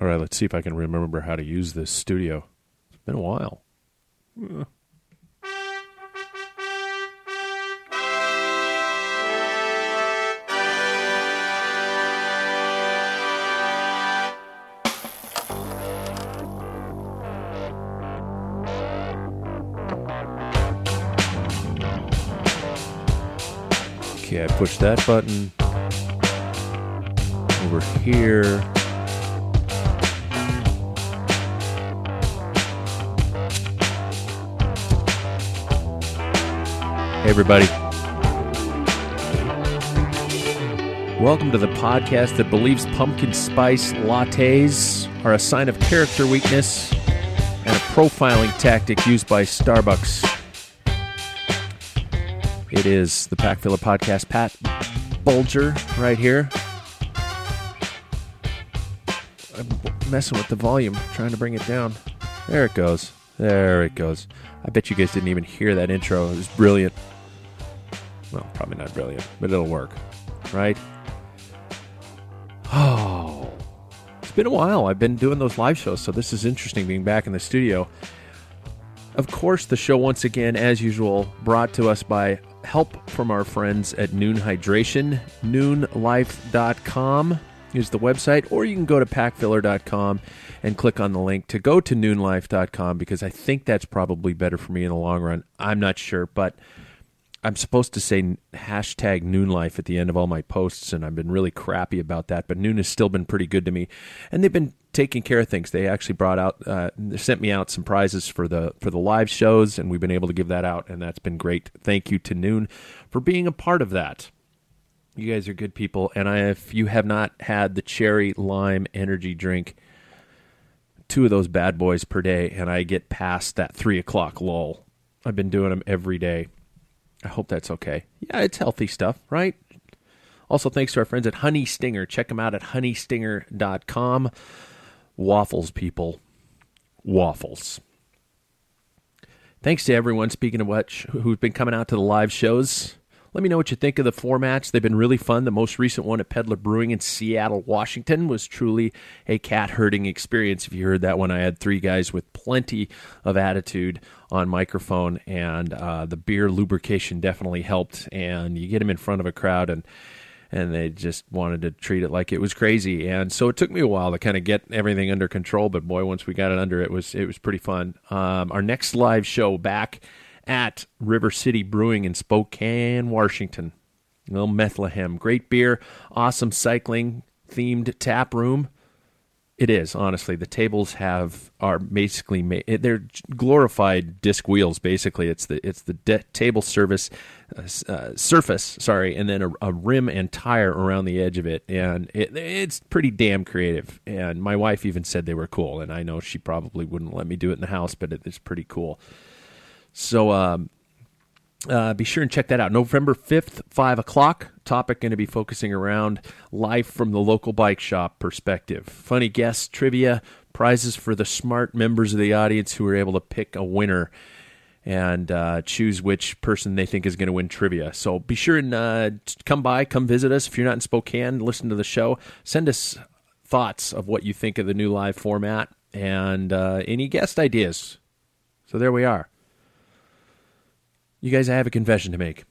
All right, let's see if I can remember how to use this studio. It's been a while. Okay, I pushed that button. Over here. Hey, everybody. Welcome to the podcast that believes pumpkin spice lattes are a sign of character weakness and a profiling tactic used by Starbucks. It is the Pack Filler Podcast. Pat Bolger right here. I'm messing with the volume, trying to bring it down. There it goes. There it goes. I bet you guys didn't even hear that intro. It was brilliant. Well, probably not brilliant, but it'll work, right? Oh, it's been a while. I've been doing those live shows, so this is interesting being back in the studio. Of course, the show once again, as usual, brought to us by help from our friends at Noon Hydration. NoonLife.com is the website, or you can go to PackFiller.com and click on the link to go to NoonLife.com, because I think that's probably better for me in the long run. I'm not sure, but I'm supposed to say hashtag NoonLife at the end of all my posts, and I've been really crappy about that, but Noon has still been pretty good to me, and they've been taking care of things. They actually brought out, they sent me out some prizes for the live shows, and we've been able to give that out, and that's been great. Thank you to Noon for being a part of that. You guys are good people, and if you have not had the cherry lime energy drink, 2 of those bad boys per day, and I get past that 3 o'clock lull. I've been doing them every day. I hope that's okay. Yeah, it's healthy stuff, right? Also, thanks to our friends at Honey Stinger. Check them out at honeystinger.com. Waffles, people. Waffles. Thanks to everyone, speaking of which, who's been coming out to the live shows. Let me know what you think of the formats. They've been really fun. The most recent one at Peddler Brewing in Seattle, Washington was truly a cat herding experience. If you heard that one, I had 3 guys with plenty of attitude on microphone, and the beer lubrication definitely helped. And you get them in front of a crowd, and they just wanted to treat it like it was crazy. And so it took me a while to kind of get everything under control, but boy, once we got it under, it was pretty fun. Our next live show back at River City Brewing in Spokane, Washington. Little Bethlehem. Great beer, awesome cycling-themed tap room. It is, honestly. The tables are basically they're glorified disc wheels. Basically, it's the table service surface. Sorry, and then a rim and tire around the edge of it, and it's pretty damn creative. And my wife even said they were cool, and I know she probably wouldn't let me do it in the house, but it's pretty cool. So be sure and check that out. November 5th, 5 o'clock. Topic going to be focusing around life from the local bike shop perspective. Funny guests, trivia, prizes for the smart members of the audience who are able to pick a winner and choose which person they think is going to win trivia. So be sure and come visit us. If you're not in Spokane, listen to the show. Send us thoughts of what you think of the new live format and any guest ideas. So there we are. You guys, I have a confession to make.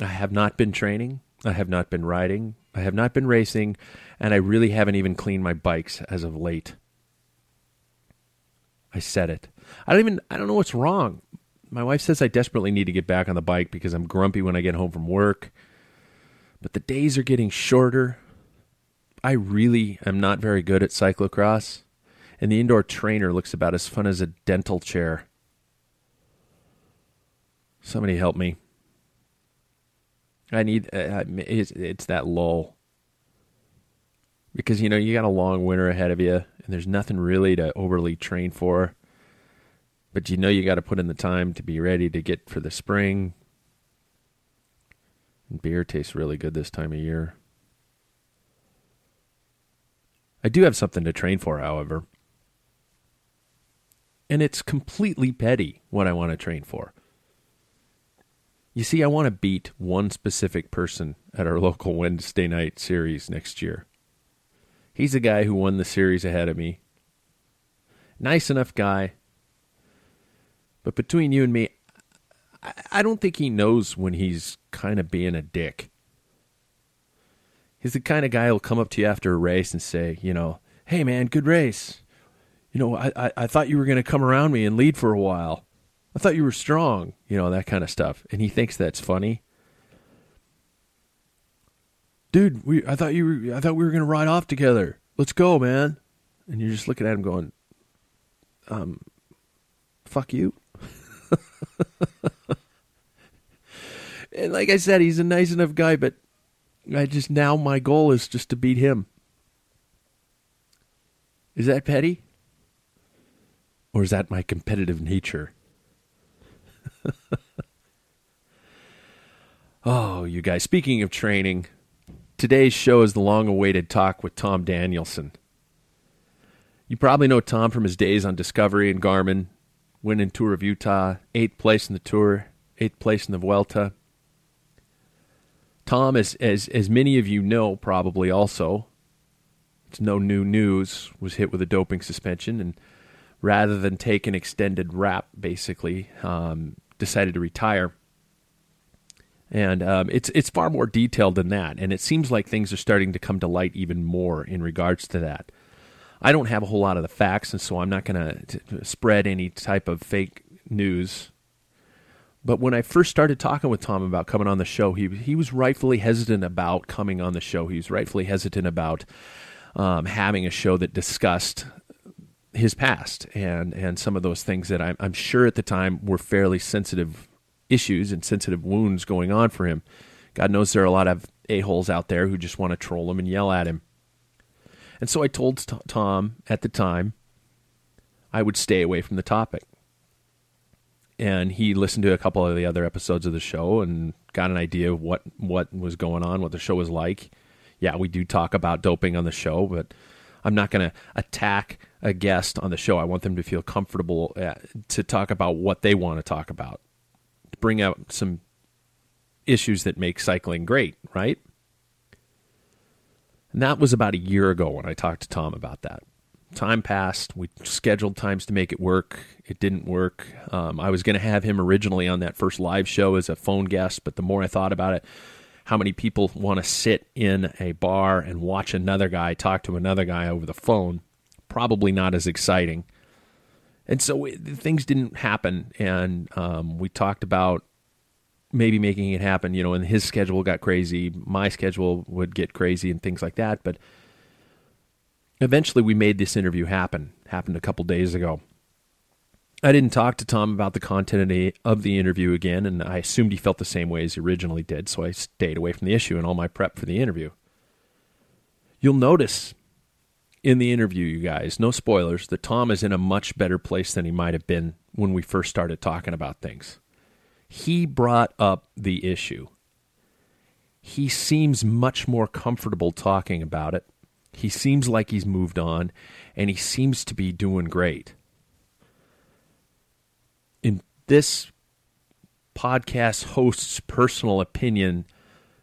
I have not been training. I have not been riding. I have not been racing. And I really haven't even cleaned my bikes as of late. I said it. I don't know what's wrong. My wife says I desperately need to get back on the bike because I'm grumpy when I get home from work. But the days are getting shorter. I really am not very good at cyclocross. And the indoor trainer looks about as fun as a dental chair. Somebody help me. I need it's that lull, because you know you got a long winter ahead of you, and there's nothing really to overly train for. But you know you got to put in the time to be ready to get for the spring. And beer tastes really good this time of year. I do have something to train for, however. And it's completely petty what I want to train for. You see, I want to beat one specific person at our local Wednesday night series next year. He's the guy who won the series ahead of me. Nice enough guy. But between you and me, I don't think he knows when he's kind of being a dick. He's the kind of guy who'll come up to you after a race and say, you know, hey man, good race. You know, I thought you were going to come around me and lead for a while. I thought you were strong, you know, that kind of stuff. And he thinks that's funny. Dude, I thought we were going to ride off together. Let's go, man. And you're just looking at him going, fuck you. And like I said, he's a nice enough guy, but I just, now my goal is just to beat him. Is that petty? Or is that my competitive nature? Oh, you guys, speaking of training, today's show is the long-awaited talk with Tom Danielson. You probably know Tom from his days on Discovery and Garmin, winning Tour of Utah, 8th place in the Tour, 8th place in the Vuelta. Tom, as many of you know, probably also, it's no new news, was hit with a doping suspension, and rather than take an extended wrap, basically, decided to retire. And it's far more detailed than that, and it seems like things are starting to come to light even more in regards to that. I don't have a whole lot of the facts, and so I'm not going to spread any type of fake news. But when I first started talking with Tom about coming on the show, he was rightfully hesitant about coming on the show. He was rightfully hesitant about having a show that discussed his past and some of those things that I'm sure at the time were fairly sensitive issues and sensitive wounds going on for him. God knows there are a lot of a-holes out there who just want to troll him and yell at him. And so I told Tom at the time I would stay away from the topic. And he listened to a couple of the other episodes of the show and got an idea of what was going on, what the show was like. Yeah, we do talk about doping on the show, but I'm not going to attack a guest on the show. I want them to feel comfortable to talk about what they want to talk about, to bring out some issues that make cycling great, right? And that was about a year ago when I talked to Tom about that. Time passed. We scheduled times to make it work. It didn't work. I was going to have him originally on that first live show as a phone guest, but the more I thought about it, how many people want to sit in a bar and watch another guy talk to another guy over the phone? Probably not as exciting. And so things didn't happen, and we talked about maybe making it happen, you know, and his schedule got crazy, my schedule would get crazy and things like that, but eventually we made this interview happen. Happened a couple days ago. I didn't talk to Tom about the content of the interview again, and I assumed he felt the same way as he originally did, so I stayed away from the issue and all my prep for the interview. You'll notice in the interview, you guys, no spoilers, that Tom is in a much better place than he might have been when we first started talking about things. He brought up the issue. He seems much more comfortable talking about it. He seems like he's moved on, and he seems to be doing great. In this podcast host's personal opinion,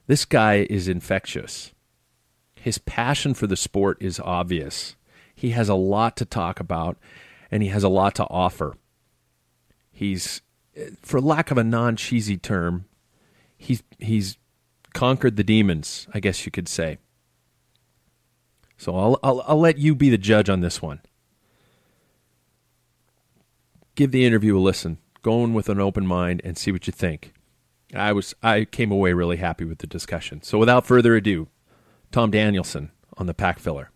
this guy is infectious. His passion for the sport is obvious. He has a lot to talk about, and he has a lot to offer. He's, for lack of a non-cheesy term, he's conquered the demons, I guess you could say. So I'll let you be the judge on this one. Give the interview a listen. Go in with an open mind and see what you think. I came away really happy with the discussion. So without further ado, Tom Danielson on the Pack Filler.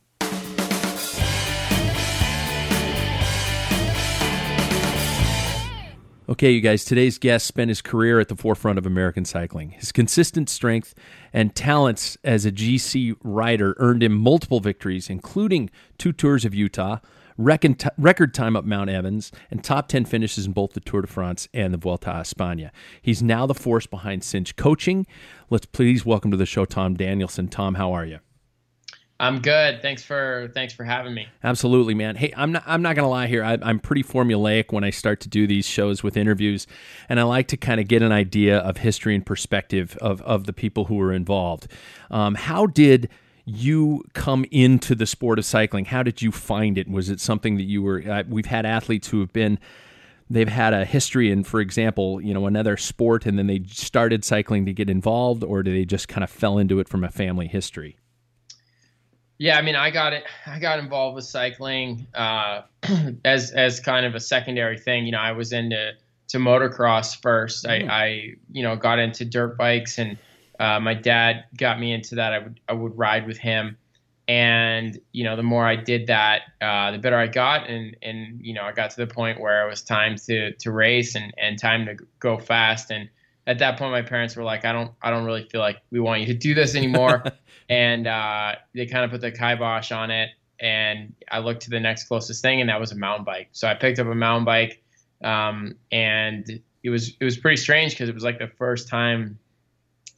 Okay, you guys, today's guest spent his career at the forefront of American cycling. His consistent strength and talents as a GC rider earned him multiple victories, including 2 Tours of Utah, record time up Mount Evans, and top 10 finishes in both the Tour de France and the Vuelta a España. He's now the force behind Cinch Coaching. Let's please welcome to the show Tom Danielson. Tom, how are you? I'm good. Thanks for having me. Absolutely, man. Hey, I'm not gonna lie here. I'm pretty formulaic when I start to do these shows with interviews, and I like to kind of get an idea of history and perspective of the people who were involved. How did you come into the sport of cycling? How did you find it? Was it something that you were? We've had athletes who have been. They've had a history in, for example, you know, another sport, and then they started cycling to get involved, or do they just kind of fell into it from a family history? Yeah, I mean, I got involved with cycling as kind of a secondary thing. You know, I was into motocross first. I got into dirt bikes, and my dad got me into that. I would ride with him, and you know, the more I did that, the better I got, and you know, I got to the point where it was time to race and time to go fast. And at that point, my parents were like, I don't really feel like we want you to do this anymore. And they kind of put the kibosh on it. And I looked to the next closest thing, and that was a mountain bike. So I picked up a mountain bike. And it was pretty strange because it was like the first time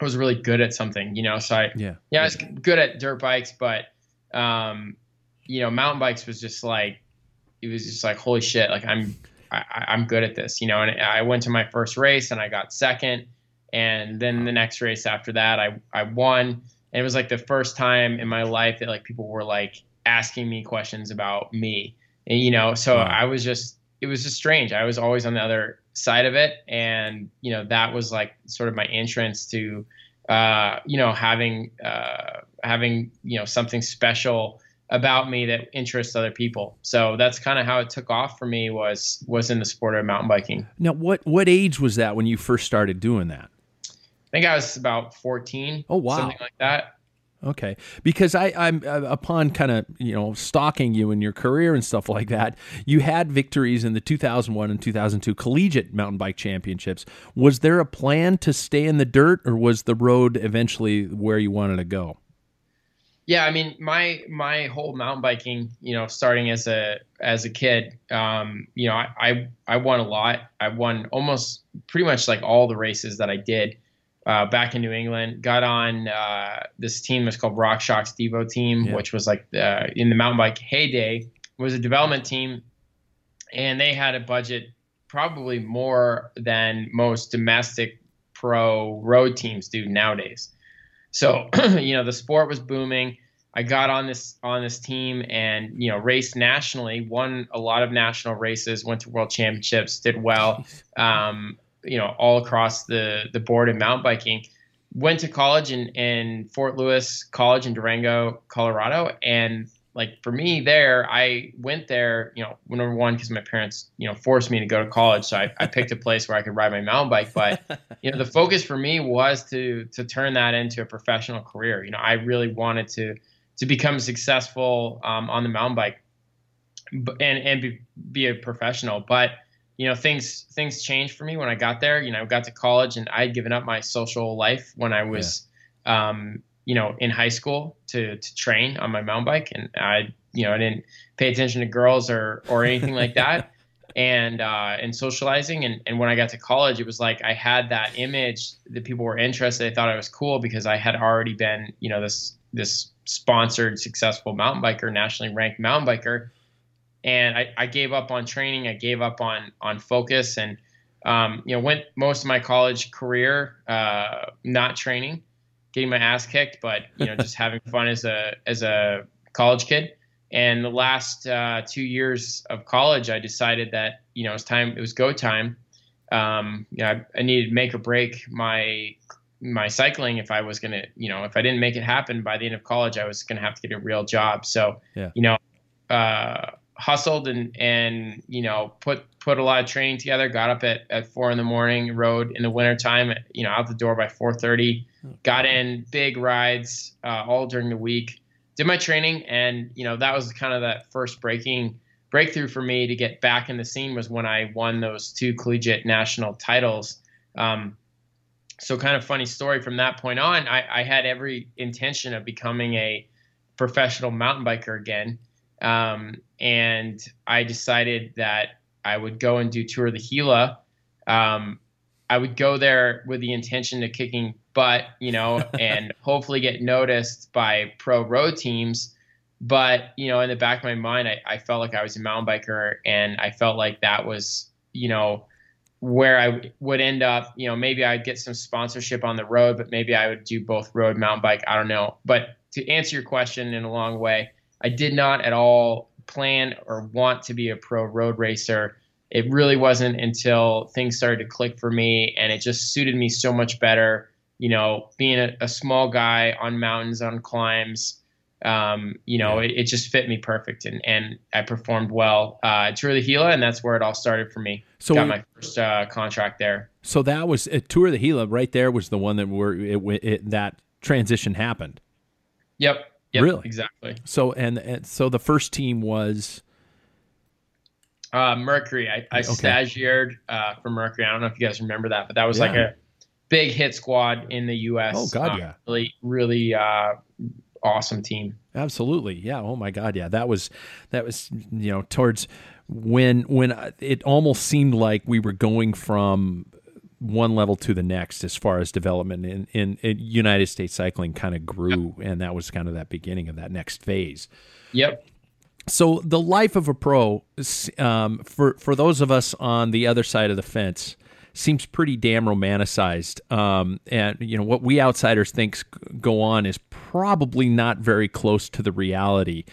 I was really good at something, you know? So I was good at dirt bikes, but, you know, mountain bikes was just like, it was just like, holy shit, like I'm good at this, you know, and I went to my first race and I got second. And then the next race after that, I won. And it was like the first time in my life that like people were like asking me questions about me, and, you know, so it was just strange. I was always on the other side of it. And, you know, that was like sort of my entrance to, you know, having, you know, something special about me that interests other people. So that's kind of how it took off for me was in the sport of mountain biking. Now, what age was that when you first started doing that? I think I was about 14. Oh, wow. Something like that. Okay. Because I'm upon kind of, you know, stalking you in your career and stuff like that, you had victories in the 2001 and 2002 collegiate mountain bike championships. Was there a plan to stay in the dirt, or was the road eventually where you wanted to go? Yeah, I mean, my whole mountain biking, you know, starting as a kid, you know, I won a lot. I won almost pretty much like all the races that I did back in New England. Got on this team was called Rockshox Devo Team, which was like in the mountain bike heyday, was a development team, and they had a budget probably more than most domestic pro road teams do nowadays. So, you know, the sport was booming. I got on this team and, you know, raced nationally, won a lot of national races, went to world championships, did well, you know, all across the board in mountain biking. Went to college in Fort Lewis College in Durango, Colorado. And like for me there, I went there, you know, number one, because my parents, you know, forced me to go to college. So I picked a place where I could ride my mountain bike. But, you know, the focus for me was to turn that into a professional career. You know, I really wanted to become successful on the mountain bike and be a professional. But, you know, things changed for me when I got there. You know, I got to college and I had given up my social life when I was you know, in high school to train on my mountain bike. And I, you know, I didn't pay attention to girls or anything like that and socializing. And when I got to college, it was like, I had that image that people were interested. They thought I was cool because I had already been, you know, this sponsored, successful mountain biker, nationally ranked mountain biker. And I gave up on training. I gave up on focus and, you know, went most of my college career, not training, getting my ass kicked, but, you know, just having fun as a college kid. And the last 2 years of college, I decided that, you know, it was go time. You know, I needed to make or break my cycling. If I was going to, you know, if I didn't make it happen by the end of college, I was going to have to get a real job. So, you know, hustled and, you know, put a lot of training together, got up at 4 a.m, rode in the wintertime, you know, out the door by 4:30, got in big rides, all during the week, did my training. And, you know, that was kind of that first breaking breakthrough for me to get back in the scene was when I won those two collegiate national titles. So kind of funny story, from that point on, I had every intention of becoming a professional mountain biker again. And I decided that I would go and do Tour of the Gila. I would go there with the intention of kicking butt, and hopefully get noticed by pro road teams. But, in the back of my mind, I felt like I was a mountain biker, and I felt like that was, where I would end up. Maybe I'd get some sponsorship on the road, but maybe I would do both road and mountain bike. I don't know. But to answer your question in a long way, I did not at all plan or want to be a pro road racer. It really wasn't until things started to click for me, and it just suited me so much better. Being a small guy on mountains, on climbs, it just fit me perfect, and I performed well at Tour of the Gila, and that's where it all started for me. So got my first contract there. So that was at Tour of the Gila. Right there was the one that that transition happened. Yep. Really? Exactly. So so the first team was Mercury. I stagiaired for Mercury. I don't know if you guys remember that, but that was like a big hit squad in the U.S. Oh God, yeah. Really. Awesome team. Absolutely. Yeah. Oh my God. Yeah. That was, towards when it almost seemed like we were going from one level to the next, as far as development in United States cycling kind of grew. Yep. And that was kind of that beginning of that next phase. Yep. So the life of a pro, for those of us on the other side of the fence, seems pretty damn romanticized. And what we outsiders think go on is probably not very close to the reality.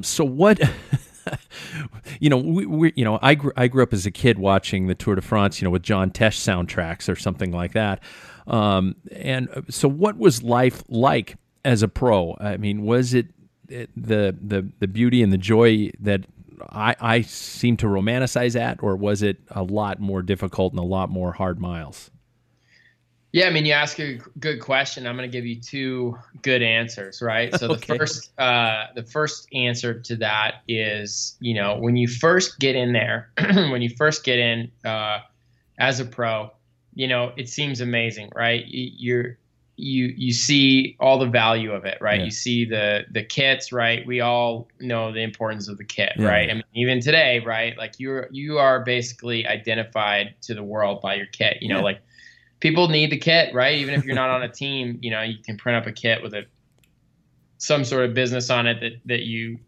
So what, I grew up as a kid watching the Tour de France, with John Tesh soundtracks or something like that. And so what was life like as a pro? I mean, was it the beauty and the joy that I seem to romanticize that, or was it a lot more difficult and a lot more hard miles? Yeah, I mean, you ask a good question. I'm going to give you two good answers, right? So okay. The first answer to that is, when you first get in there, as a pro, it seems amazing, right? You see all the value of it, right? Yeah. You see the kits, right? We all know the importance of the kit, yeah. Right? I mean, even today, right? Like you are basically identified to the world by your kit. Yeah. Like people need the kit, right? Even if you're not on a team, you can print up a kit with some sort of business on it that you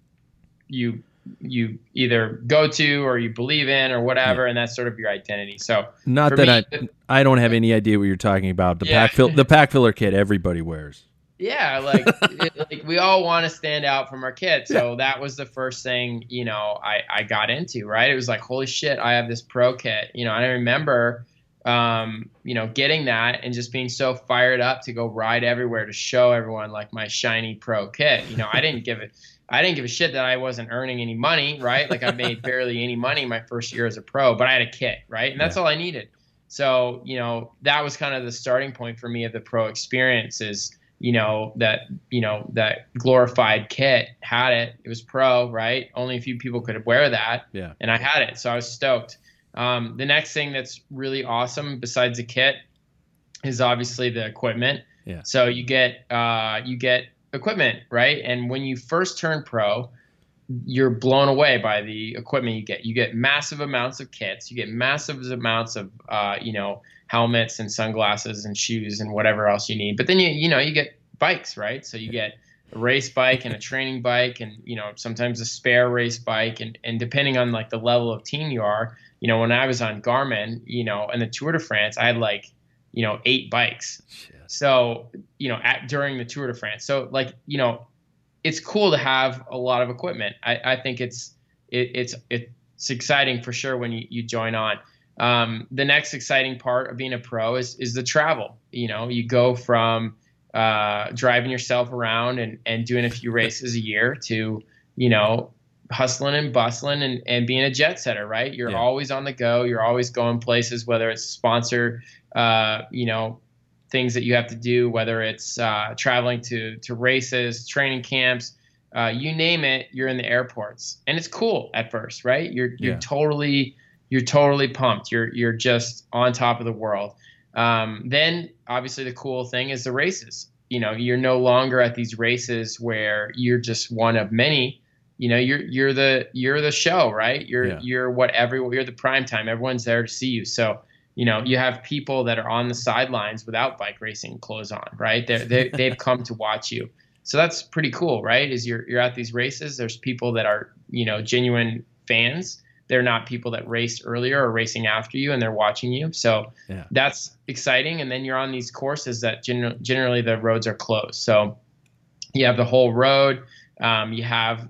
either go to or you believe in or whatever, and that's sort of your identity. So not that me, I don't have any idea what you're talking about. The Pack Filler kit everybody wears. Yeah, like, we all want to stand out from our kit. So that was the first thing I got into. Right, it was like, holy shit, I have this pro kit. I remember getting that and just being so fired up to go ride everywhere to show everyone like my shiny pro kit. I didn't give a shit that I wasn't earning any money, right? Like I made barely any money my first year as a pro, but I had a kit, right? And that's all I needed. So, that was kind of the starting point for me of the pro experience is, that glorified kit, had it. It was pro, right? Only a few people could wear that. Yeah. And I had it. So I was stoked. The next thing that's really awesome besides the kit is obviously the equipment. Yeah. So you get equipment, right? And when you first turn pro, you're blown away by the equipment you get. You get massive amounts of kits, you get massive amounts of, helmets and sunglasses and shoes and whatever else you need. But then you get bikes, right? So you get a race bike and a training bike and, sometimes a spare race bike and depending on like the level of team you are, when I was on Garmin, and the Tour de France, I had like, 8 bikes. Shit. So, during the Tour de France. So like, it's cool to have a lot of equipment. I think it's exciting for sure when you join on. The next exciting part of being a pro is the travel. You go from driving yourself around and doing a few races a year to, hustling and bustling and being a jet setter, right? You're always on the go. You're always going places, whether it's sponsor, things that you have to do, whether it's traveling to races, training camps, You name it, you're in the airports, and it's cool at first, right? You're totally pumped. You're just on top of the world. Then obviously the cool thing is the races. You know, you're no longer at these races where you're just one of many. You know, you're the show, right? You're the prime time. Everyone's there to see you. So, you know, you have people that are on the sidelines without bike racing clothes on, right? They've come to watch you. So that's pretty cool, right? Is you're at these races. There's people that are, you know, genuine fans. They're not people that raced earlier or racing after you, and they're watching you. So that's exciting. And then you're on these courses that generally the roads are closed. So you have the whole road. You have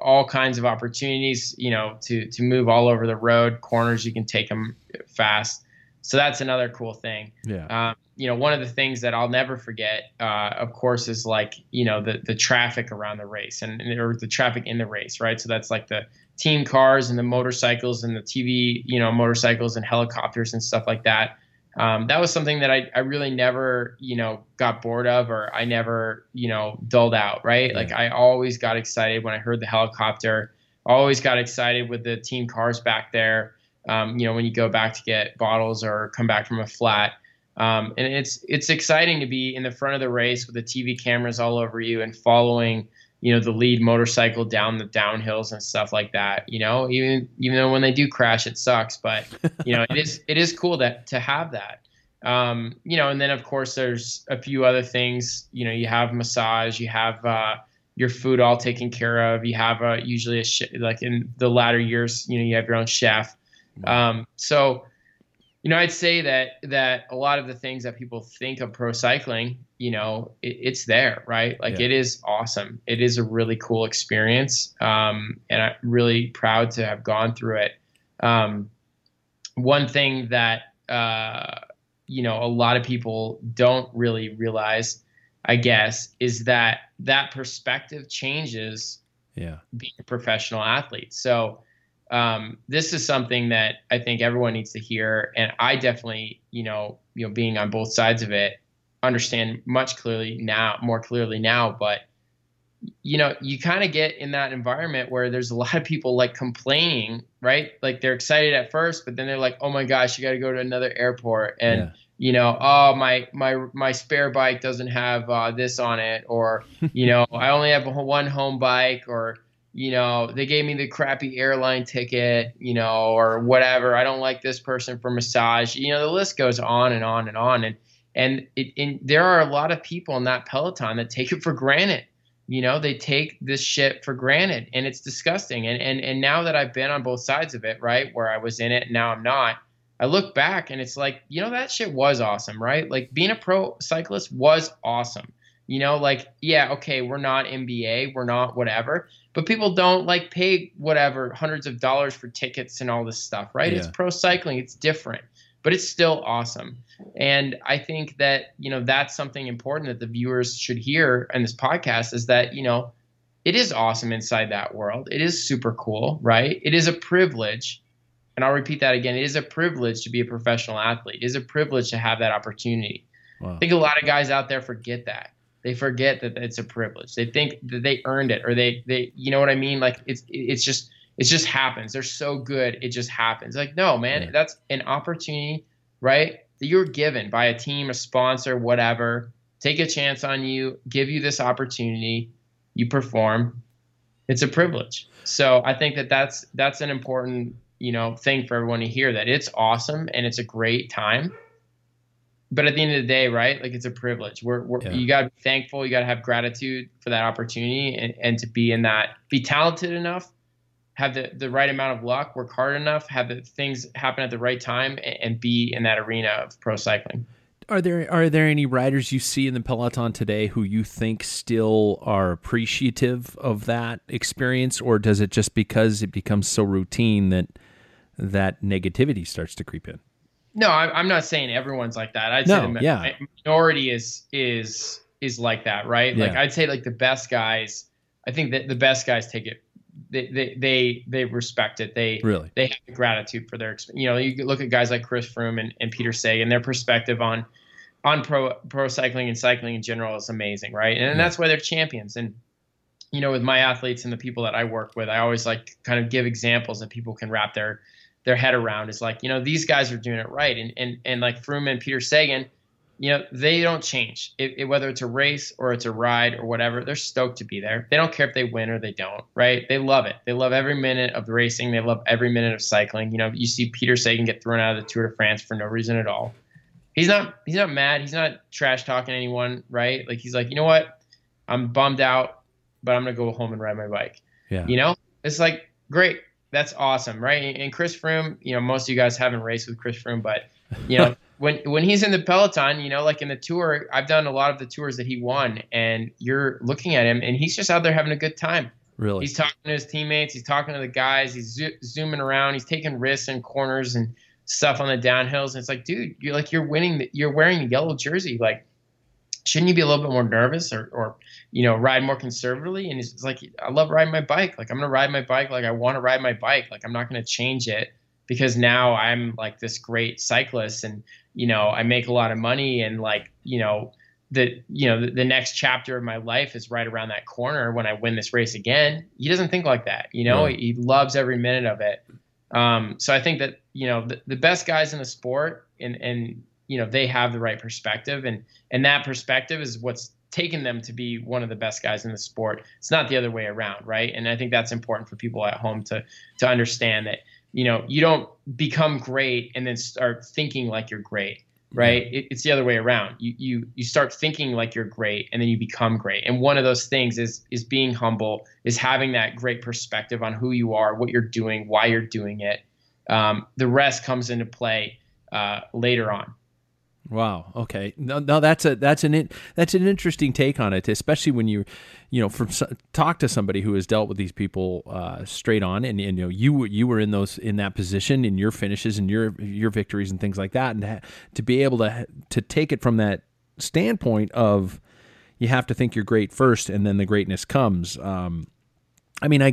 all kinds of opportunities, you know, to move all over the road. Corners, you can take them fast. So that's another cool thing. Yeah. You know, one of the things that I'll never forget, of course, is like, you know, the traffic around the race or the traffic in the race, right? So that's like the team cars and the motorcycles and the TV, you know, motorcycles and helicopters and stuff like that. That was something that I really never, you know, got bored of, or I never, you know, dulled out, right? Yeah. Like I always got excited when I heard the helicopter, always got excited with the team cars back there. You know, when you go back to get bottles or come back from a flat. And it's exciting to be in the front of the race with the TV cameras all over you and following, you know, the lead motorcycle down the downhills and stuff like that, you know, even though when they do crash, it sucks, but you know, it is cool that to have that, you know, and then of course there's a few other things, you know, you have massage, you have, your food all taken care of. You have usually like in the latter years, you know, you have your own chef. So, you know, I'd say that a lot of the things that people think of pro cycling, you know, it's there, right? Like it is awesome. It is a really cool experience. And I'm really proud to have gone through it. One thing that, you know, a lot of people don't really realize, I guess, is that perspective changes being a professional athlete. So, this is something that I think everyone needs to hear. And I definitely, you know, being on both sides of it, understand more clearly now, but you know, you kind of get in that environment where there's a lot of people like complaining, right? Like they're excited at first, but then they're like, oh my gosh, you got to go to another airport. And you know, oh, my spare bike doesn't have this on it. Or, you know, I only have one home bike, or, you know, they gave me the crappy airline ticket, you know, or whatever. I don't like this person for massage. You know, the list goes on and on and on. And there are a lot of people in that Peloton that take it for granted. You know, they take this shit for granted, and it's disgusting. And now that I've been on both sides of it, right, where I was in it and now I'm not, I look back and it's like, you know, that shit was awesome, right? Like being a pro cyclist was awesome. You know, like, yeah, okay, we're not NBA, we're not whatever, but people don't like pay whatever hundreds of dollars for tickets and all this stuff, right? Yeah. It's pro cycling, it's different, but it's still awesome. And I think that, you know, that's something important that the viewers should hear in this podcast is that, you know, it is awesome inside that world. It is super cool, right? It is a privilege. And I'll repeat that again. It is a privilege to be a professional athlete. It is a privilege to have that opportunity. Wow. I think a lot of guys out there forget that. They forget that it's a privilege. They think that they earned it, or they you know what I mean? Like it just happens. They're so good. It just happens. Like, no, man, that's an opportunity, right? That you're given by a team, a sponsor, whatever, take a chance on you, give you this opportunity, you perform. It's a privilege. So I think that that's an important, you know, thing for everyone to hear, that it's awesome and it's a great time. But at the end of the day, right, like it's a privilege. You got to be thankful. You got to have gratitude for that opportunity and to be in that, be talented enough, have the right amount of luck, work hard enough, have the things happen at the right time, and be in that arena of pro cycling. Are there any riders you see in the Peloton today who you think still are appreciative of that experience, or does it just because it becomes so routine that negativity starts to creep in? No, I'm not saying everyone's like that. I'd say the minority is like that, right? Yeah. Like I'd say like the best guys, I think that the best guys take it. They respect it. They have gratitude for their, you know, you look at guys like Chris Froome and Peter Sagan, their perspective on pro cycling and cycling in general is amazing, right? And that's why they're champions. And you know, with my athletes and the people that I work with, I always like to kind of give examples that people can wrap their head around. It's like, you know, these guys are doing it right. And like Froome and Peter Sagan, you know, they don't change it, whether it's a race or it's a ride or whatever. They're stoked to be there. They don't care if they win or they don't, right? They love it. They love every minute of racing. They love every minute of cycling. You know, you see Peter Sagan get thrown out of the Tour de France for no reason at all. He's not mad. He's not trash talking anyone, right? Like, he's like, you know what? I'm bummed out, but I'm going to go home and ride my bike. Yeah. You know, it's like, great. That's awesome. Right. And Chris Froome, you know, most of you guys haven't raced with Chris Froome, but you know, when he's in the peloton, you know, like in the Tour, I've done a lot of the tours that he won, and you're looking at him and he's just out there having a good time. Really? He's talking to his teammates. He's talking to the guys. He's zooming around. He's taking risks and corners and stuff on the downhills. And it's like, dude, you're winning. You're wearing a yellow jersey. Like, shouldn't you be a little bit more nervous or, you know, ride more conservatively? And it's like, I love riding my bike. Like, I'm going to ride my bike. Like, I want to ride my bike. Like, I'm not going to change it because now I'm like this great cyclist and, you know, I make a lot of money, and like, you know, the next chapter of my life is right around that corner when I win this race again. He doesn't think like that, you know, yeah. He loves every minute of it. So I think that, you know, the best guys in the sport and, you know, they have the right perspective, and that perspective is what's taken them to be one of the best guys in the sport. It's not the other way around, right? And I think that's important for people at home to understand that, you know, you don't become great and then start thinking like you're great, right? Yeah. It's the other way around. You start thinking like you're great and then you become great. And one of those things is being humble, is having that great perspective on who you are, what you're doing, why you're doing it. The rest comes into play later on. Wow. Okay. No, that's an interesting take on it, especially when you know, talk to somebody who has dealt with these people straight on, and you know, you were in that position in your finishes and your victories and things like that, and to be able to take it from that standpoint of you have to think you're great first, and then the greatness comes. I mean, I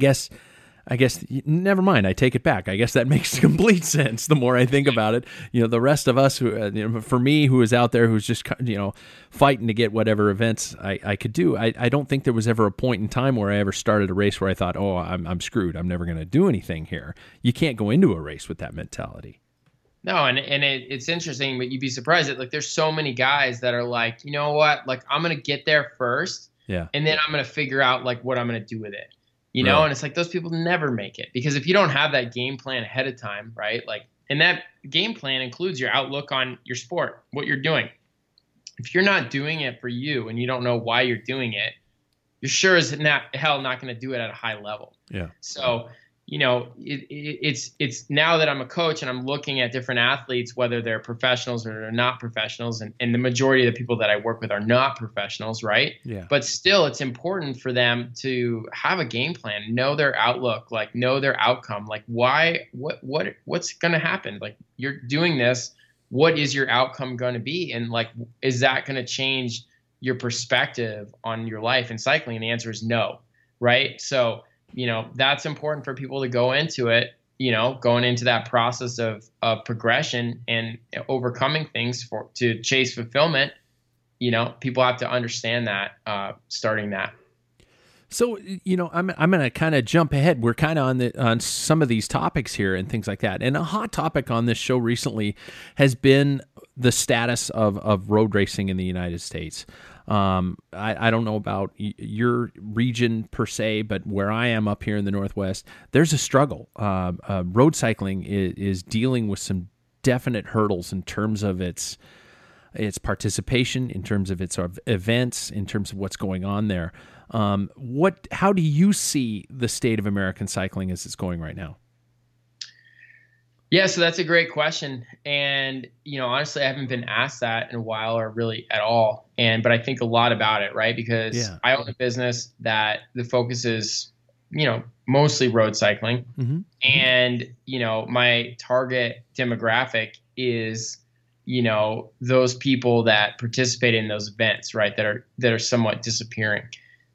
guess, never mind, I take it back. I guess that makes complete sense the more I think about it. You know, the rest of us, who, you know, for me, who is out there who's just, you know, fighting to get whatever events I could do, I don't think there was ever a point in time where I ever started a race where I thought, oh, I'm screwed. I'm never going to do anything here. You can't go into a race with that mentality. No, and it's interesting, but you'd be surprised that, like, there's so many guys that are like, you know what, like, I'm going to get there first, yeah, and then I'm going to figure out, like, what I'm going to do with it. You know, right. And it's like, those people never make it, because if you don't have that game plan ahead of time, right? Like, and that game plan includes your outlook on your sport, what you're doing. If you're not doing it for you and you don't know why you're doing it, you're sure as hell not going to do it at a high level. Yeah. So, you know, it's now that I'm a coach and I'm looking at different athletes, whether they're professionals or they're not professionals, and the majority of the people that I work with are not professionals, right? Yeah. But still, it's important for them to have a game plan, know their outlook, like, know their outcome, like, why, what's going to happen? Like, you're doing this, what is your outcome going to be? And like, is that going to change your perspective on your life in cycling? And the answer is no, right? So, you know, that's important for people to go into it, you know, going into that process of progression and overcoming things to chase fulfillment. You know, people have to understand that, starting that. So, you know, I'm going to kind of jump ahead. We're kind of on some of these topics here and things like that. And a hot topic on this show recently has been the status of road racing in the United States. I don't know about your region per se, but where I am up here in the Northwest, there's a struggle. Road cycling is dealing with some definite hurdles in terms of its participation, in terms of its events, in terms of what's going on there. How do you see the state of American cycling as it's going right now? Yeah, so that's a great question. And, you know, honestly, I haven't been asked that in a while, or really at all. But I think a lot about it, right? Because I own a business that the focus is, you know, mostly road cycling. Mm-hmm. And, you know, my target demographic is, you know, those people that participate in those events, right? That are somewhat disappearing.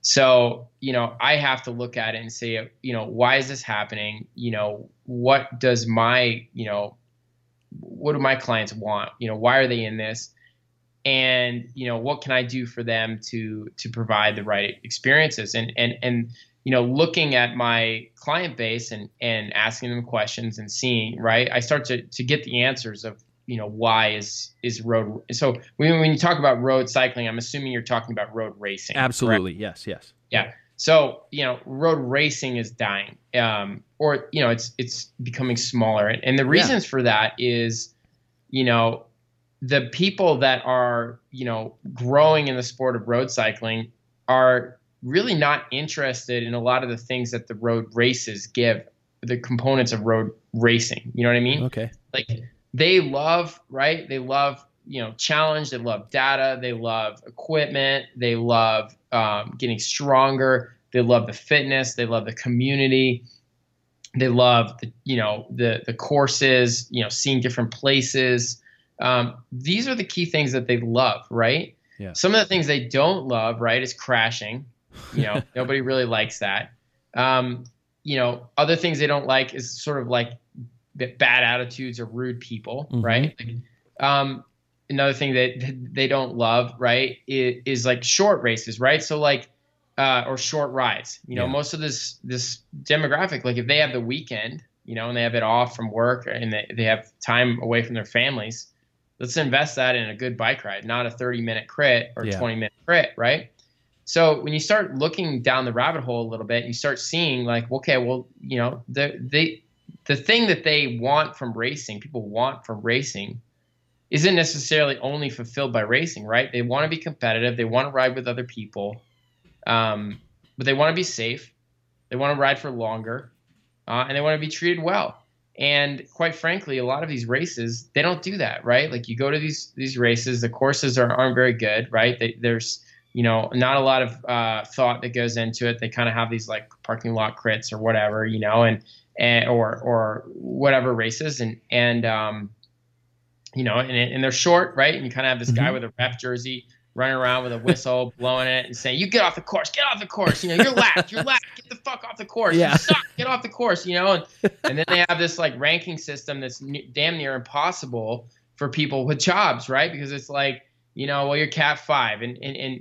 So, you know, I have to look at it and say, you know, why is this happening? You know, what do my clients want? You know, why are they in this? and, you know, what can I do for them to provide the right experiences? And, you know, looking at my client base and asking them questions and seeing, right, I start to get the answers of, you know, why is road. So when you talk about road cycling, I'm assuming you're talking about road racing. Absolutely. Correct? Yes. Yeah. So, you know, road racing is dying, or, you know, it's becoming smaller. And the reasons for that is, you know, the people that are, you know, growing in the sport of road cycling are really not interested in a lot of the things that the road races give, the components of road racing. You know what I mean? Okay. Like, they love, right? They love, you know, challenge. They love data. They love equipment. They love getting stronger. They love the fitness. They love the community. They love, the courses, you know, seeing different places. These are the key things that they love, right? Yeah. Some of the things they don't love, right, is crashing. You know, nobody really likes that. You know, other things they don't like is sort of like bad attitudes or rude people, mm-hmm. right? Like, another thing that they don't love, right, is like short races, right? So like, or short rides. You know, most of this demographic, like if they have the weekend, you know, and they have it off from work and they have time away from their families, let's invest that in a good bike ride, not a 30-minute crit or 20-minute crit, right? So when you start looking down the rabbit hole a little bit, you start seeing like, okay, well, you know, the thing that they want from racing, people want from racing, isn't necessarily only fulfilled by racing, right? They want to be competitive. They want to ride with other people, but they want to be safe. They want to ride for longer, and they want to be treated well. And quite frankly, a lot of these races, they don't do that, right? Like you go to these races, the courses aren't very good, right? There's, you know, not a lot of thought that goes into it. They kind of have these like parking lot crits or whatever, you know, or whatever races and you know, and they're short, right? And you kind of have this guy with a ref jersey running around with a whistle, blowing it and saying, "You get off the course, get off the course. You know, you're lapped, get the fuck off the course. You suck, get off the course." You know, and then they have this like ranking system that's damn near impossible for people with jobs, right? Because it's like, you know, well, you're Cat 5, and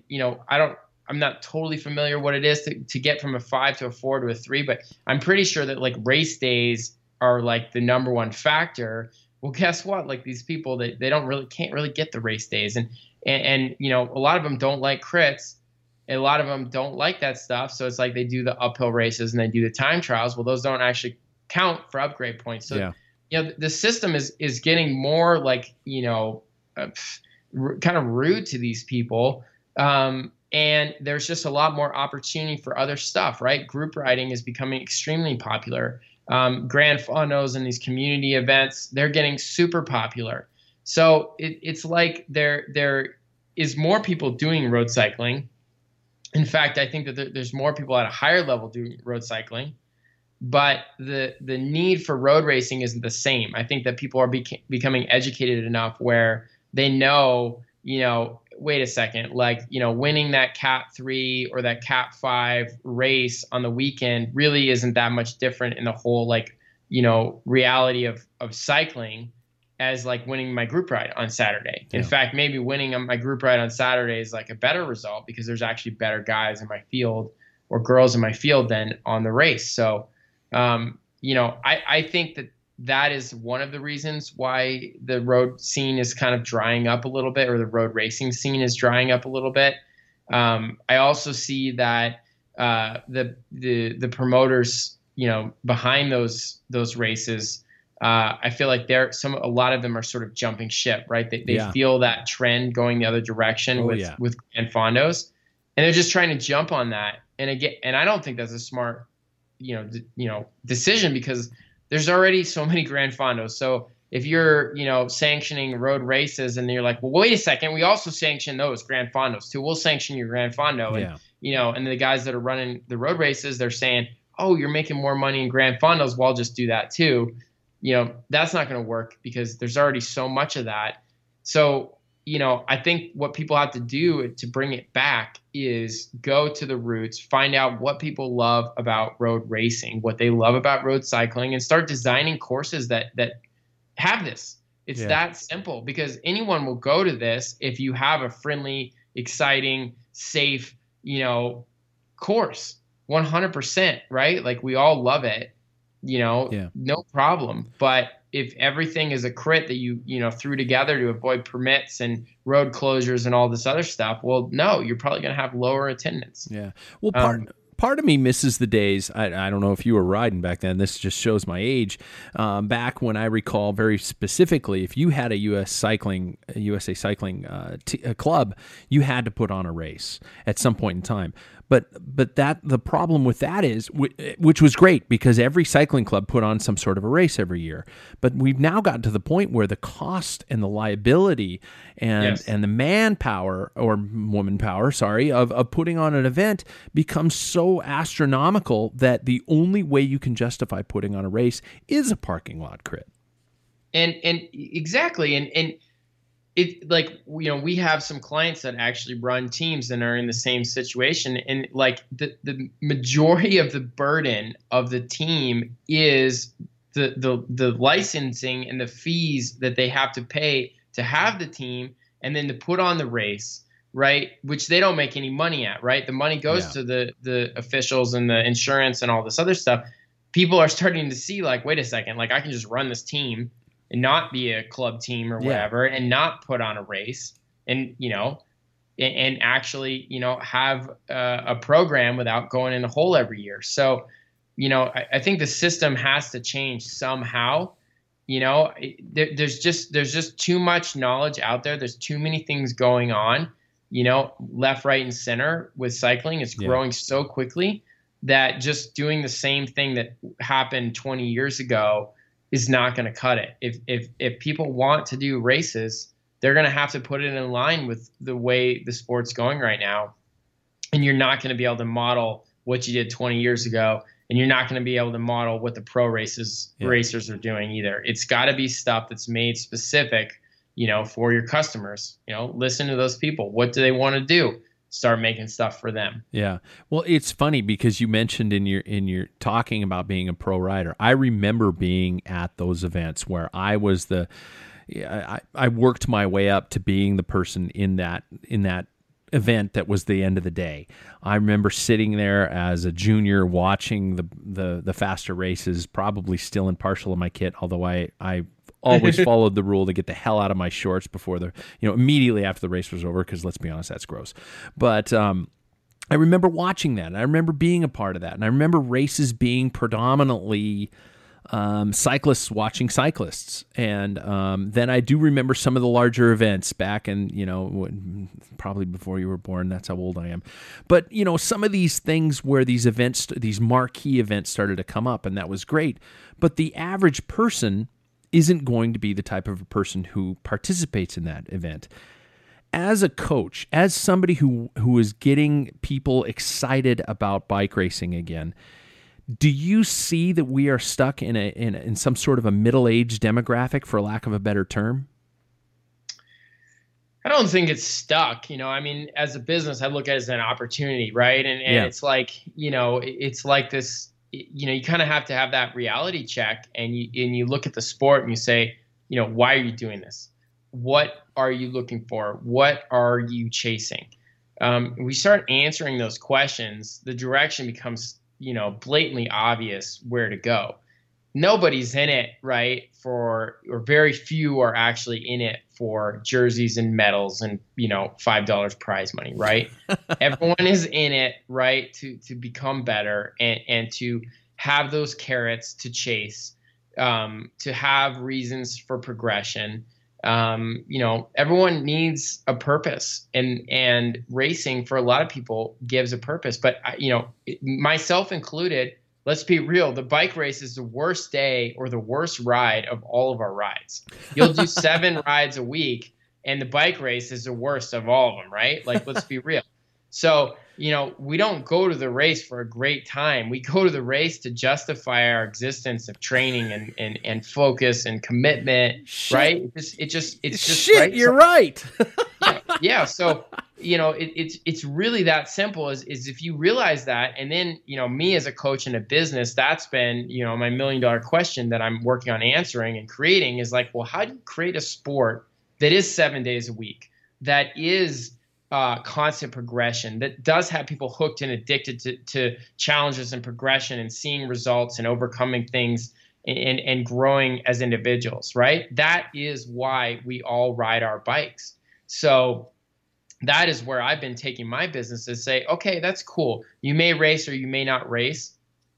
you know, I'm not totally familiar what it is to get from a 5 to a 4 to a 3, but I'm pretty sure that like race days are like the number one factor. Well, guess what? Like these people, they can't really get the race days, and you know, a lot of them don't like crits, and a lot of them don't like that stuff. So it's like they do the uphill races and they do the time trials. Well, those don't actually count for upgrade points. So you know, the system is getting more like, you know, kind of rude to these people. And there's just a lot more opportunity for other stuff, right? Group riding is becoming extremely popular. Grand Fondos and these community events, they're getting super popular. So it's like there is more people doing road cycling. In fact, I think that there's more people at a higher level doing road cycling, but the need for road racing isn't the same. I think that people are becoming educated enough where they know, you know, wait a second, like, you know, winning that Cat 3 or that Cat 5 race on the weekend really isn't that much different in the whole, like, you know, reality of cycling as like winning my group ride on Saturday. In fact, maybe winning my group ride on Saturday is like a better result because there's actually better guys in my field or girls in my field than on the race. So, you know, I think that is one of the reasons why the road scene is kind of drying up a little bit, or the road racing scene is drying up a little bit. I also see that the promoters, you know, behind those races, I feel like a lot of them are sort of jumping ship, right? They feel that trend going the other direction with Grand Fondos, and they're just trying to jump on that. And again, and I don't think that's a smart, you know, decision, because there's already so many Grand Fondos. So if you're, you know, sanctioning road races and you're like, well, wait a second, we also sanction those Grand Fondos too. We'll sanction your Grand Fondo. And, you know, and the guys that are running the road races, they're saying, oh, you're making more money in Grand Fondos. Well, I'll just do that too. You know, that's not going to work because there's already so much of that. So, you know, I think what people have to do to bring it back is go to the roots, find out what people love about road racing, what they love about road cycling, and start designing courses that have this, It's that simple, because anyone will go to this if you have a friendly, exciting, safe, course, 100%, right? Like, we all love it, no problem. But if everything is a crit that you threw together to avoid permits and road closures and all this other stuff, well, no, you're probably going to have lower attendance. Yeah. Well, part of me misses the days. I don't know if you were riding back then. This just shows my age. Back when I recall very specifically, if you had a USA Cycling club, you had to put on a race at some point in time. But that the problem with that is, which was great because every cycling club put on some sort of a race every year. But we've now gotten to the point where the cost and the liability and the manpower or womanpower, of putting on an event becomes so astronomical that the only way you can justify putting on a race is a parking lot crit. And exactly. And it, like, we have some clients that actually run teams and are in the same situation. And like the majority of the burden of the team is the licensing and the fees that they have to pay to have the team and then to put on the race, right? Which they don't make any money at, right? The money goes to the officials and the insurance and all this other stuff. People are starting to see, like, wait a second, like, I can just run this team and not be a club team or whatever, and not put on a race, and and actually have a program without going in the hole every year. So, I think the system has to change somehow. There's just too much knowledge out there. There's too many things going on, left, right, and center with cycling. It's growing so quickly that just doing the same thing that happened 20 years ago is not going to cut it. If people want to do races, they're going to have to put it in line with the way the sport's going right now. And you're not going to be able to model what you did 20 years ago. And you're not going to be able to model what the pro racers are doing either. It's got to be stuff that's made specific, for your customers. Listen to those people. What do they want to do? Start making stuff for them. Yeah. Well, it's funny because you mentioned in your talking about being a pro rider. I remember being at those events where I was I worked my way up to being the person in that event that was the end of the day. I remember sitting there as a junior watching the faster races, probably still impartial in my kit, although I always followed the rule to get the hell out of my shorts before immediately after the race was over, because let's be honest, that's gross. But I remember watching that, and I remember being a part of that, and I remember races being predominantly cyclists watching cyclists. And then I do remember some of the larger events back in, probably before you were born. That's how old I am. But, some of these things where these events, these marquee events started to come up, and that was great. But the average person isn't going to be the type of a person who participates in that event. As a coach, as somebody who is getting people excited about bike racing again, do you see that we are stuck in some sort of a middle-aged demographic, for lack of a better term? I don't think it's stuck. As a business, I look at it as an opportunity, right? And it's like, it's like this. You kind of have to have that reality check, and you look at the sport and you say, why are you doing this? What are you looking for? What are you chasing? We start answering those questions, the direction becomes, blatantly obvious where to go. Nobody's in it, right, or very few are actually in it for jerseys and medals and, $5 prize money, right? Everyone is in it, right, to become better and to have those carrots to chase, to have reasons for progression. Everyone needs a purpose, and racing for a lot of people gives a purpose. But, myself included, let's be real. The bike race is the worst day or the worst ride of all of our rides. You'll do 7 rides a week, and the bike race is the worst of all of them, right? Like, let's be real. So, we don't go to the race for a great time. We go to the race to justify our existence of training and focus and commitment, right? It's just right. You're right. Yeah. So, you know, it's really that simple is if you realize that, and then, you know, me as a coach in a business, that's been, you know, my $1 million question that I'm working on answering and creating is like, well, how do you create a sport that is 7 days a week, that is constant progression, that does have people hooked and addicted to challenges and progression and seeing results and overcoming things and growing as individuals, right? That is why we all ride our bikes. So that is where I've been taking my business to say, okay, that's cool. You may race or you may not race,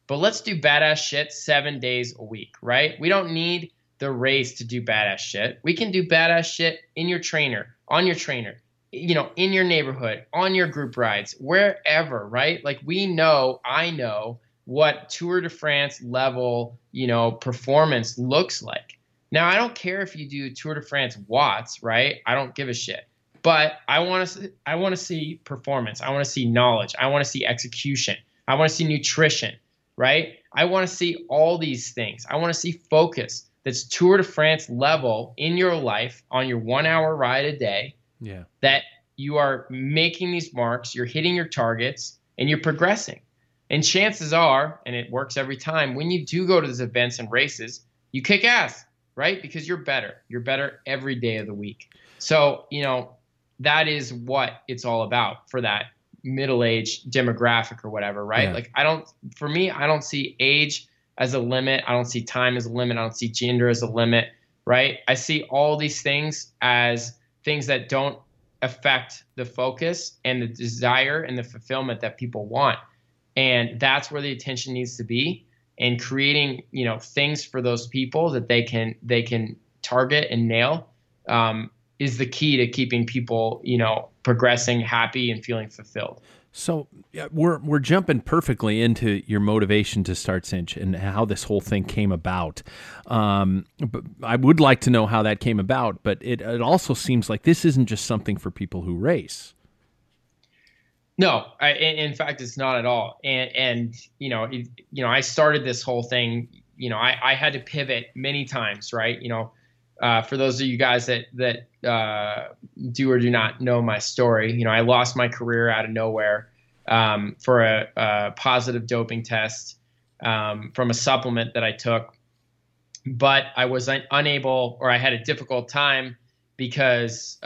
but let's do badass shit 7 days a week, right? We don't need the race to do badass shit. We can do badass shit in your trainer, on your trainer, you know, in your neighborhood, on your group rides, wherever, right? Like we know, I know what Tour de France level, you know, performance looks like. Now, I don't care if you do Tour de France watts, right? I don't give a shit. But I want to see performance. I want to see knowledge. I want to see execution. I want to see nutrition, right? I want to see all these things. I want to see focus. That's Tour de France level in your life on your 1 hour ride a day. Yeah. That you are making these marks, you're hitting your targets, and you're progressing. And chances are, and it works every time, when you do go to these events and races, you kick ass, right? Because you're better. You're better every day of the week. So, you know, that is what it's all about for that middle-aged demographic or whatever, right? Yeah. Like for me, I don't see age as a limit. I don't see time as a limit. I don't see gender as a limit, right? I see all these things as things that don't affect the focus and the desire and the fulfillment that people want. And that's where the attention needs to be, and creating, you know, things for those people that they can target and nail is the key to keeping people, you know, progressing, happy, and feeling fulfilled. So yeah, we're jumping perfectly into your motivation to start Cinch and how this whole thing came about. But I would like to know how that came about, but it also seems like this isn't just something for people who race. No, in fact, it's not at all. And I started this whole thing. You know, I had to pivot many times, right? You know, for those of you guys that do or do not know my story, you know, I lost my career out of nowhere for a positive doping test from a supplement that I took. But I was unable, or I had a difficult time because,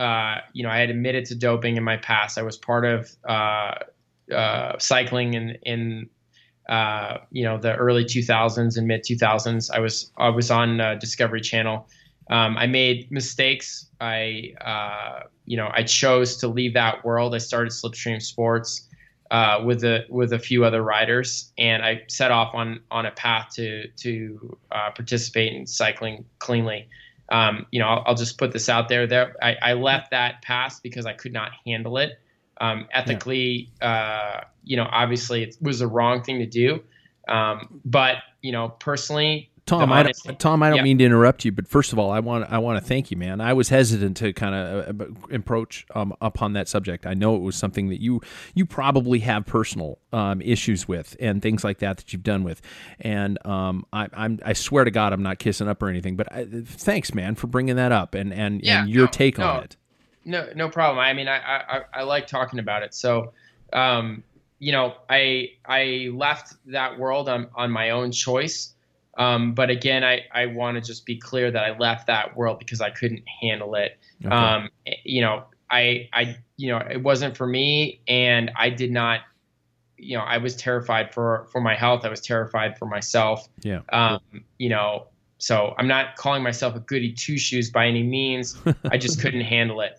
you know, I had admitted to doping in my past. I was part of cycling in the early 2000s and mid 2000s. I was on Discovery Channel. I made mistakes. I chose to leave that world. I started Slipstream Sports with a few other riders, and I set off on a path to participate in cycling cleanly. I'll just put this out there. I left that past because I could not handle it ethically. Yeah. Obviously it was the wrong thing to do, but you know, personally. Tom, I don't mean to interrupt you, but first of all, I want to thank you, man. I was hesitant to kind of approach upon that subject. I know it was something that you probably have personal issues with and things like that you've done with. And I swear to God, I'm not kissing up or anything. But thanks, man, for bringing that up and your take on it. No problem. I mean, I like talking about it. So. I left that world on my own choice. But again, I want to just be clear that I left that world because I couldn't handle it. Okay. It wasn't for me, and I did not, you know, I was terrified for my health. I was terrified for myself. Yeah. So I'm not calling myself a goody two shoes by any means. I just couldn't handle it.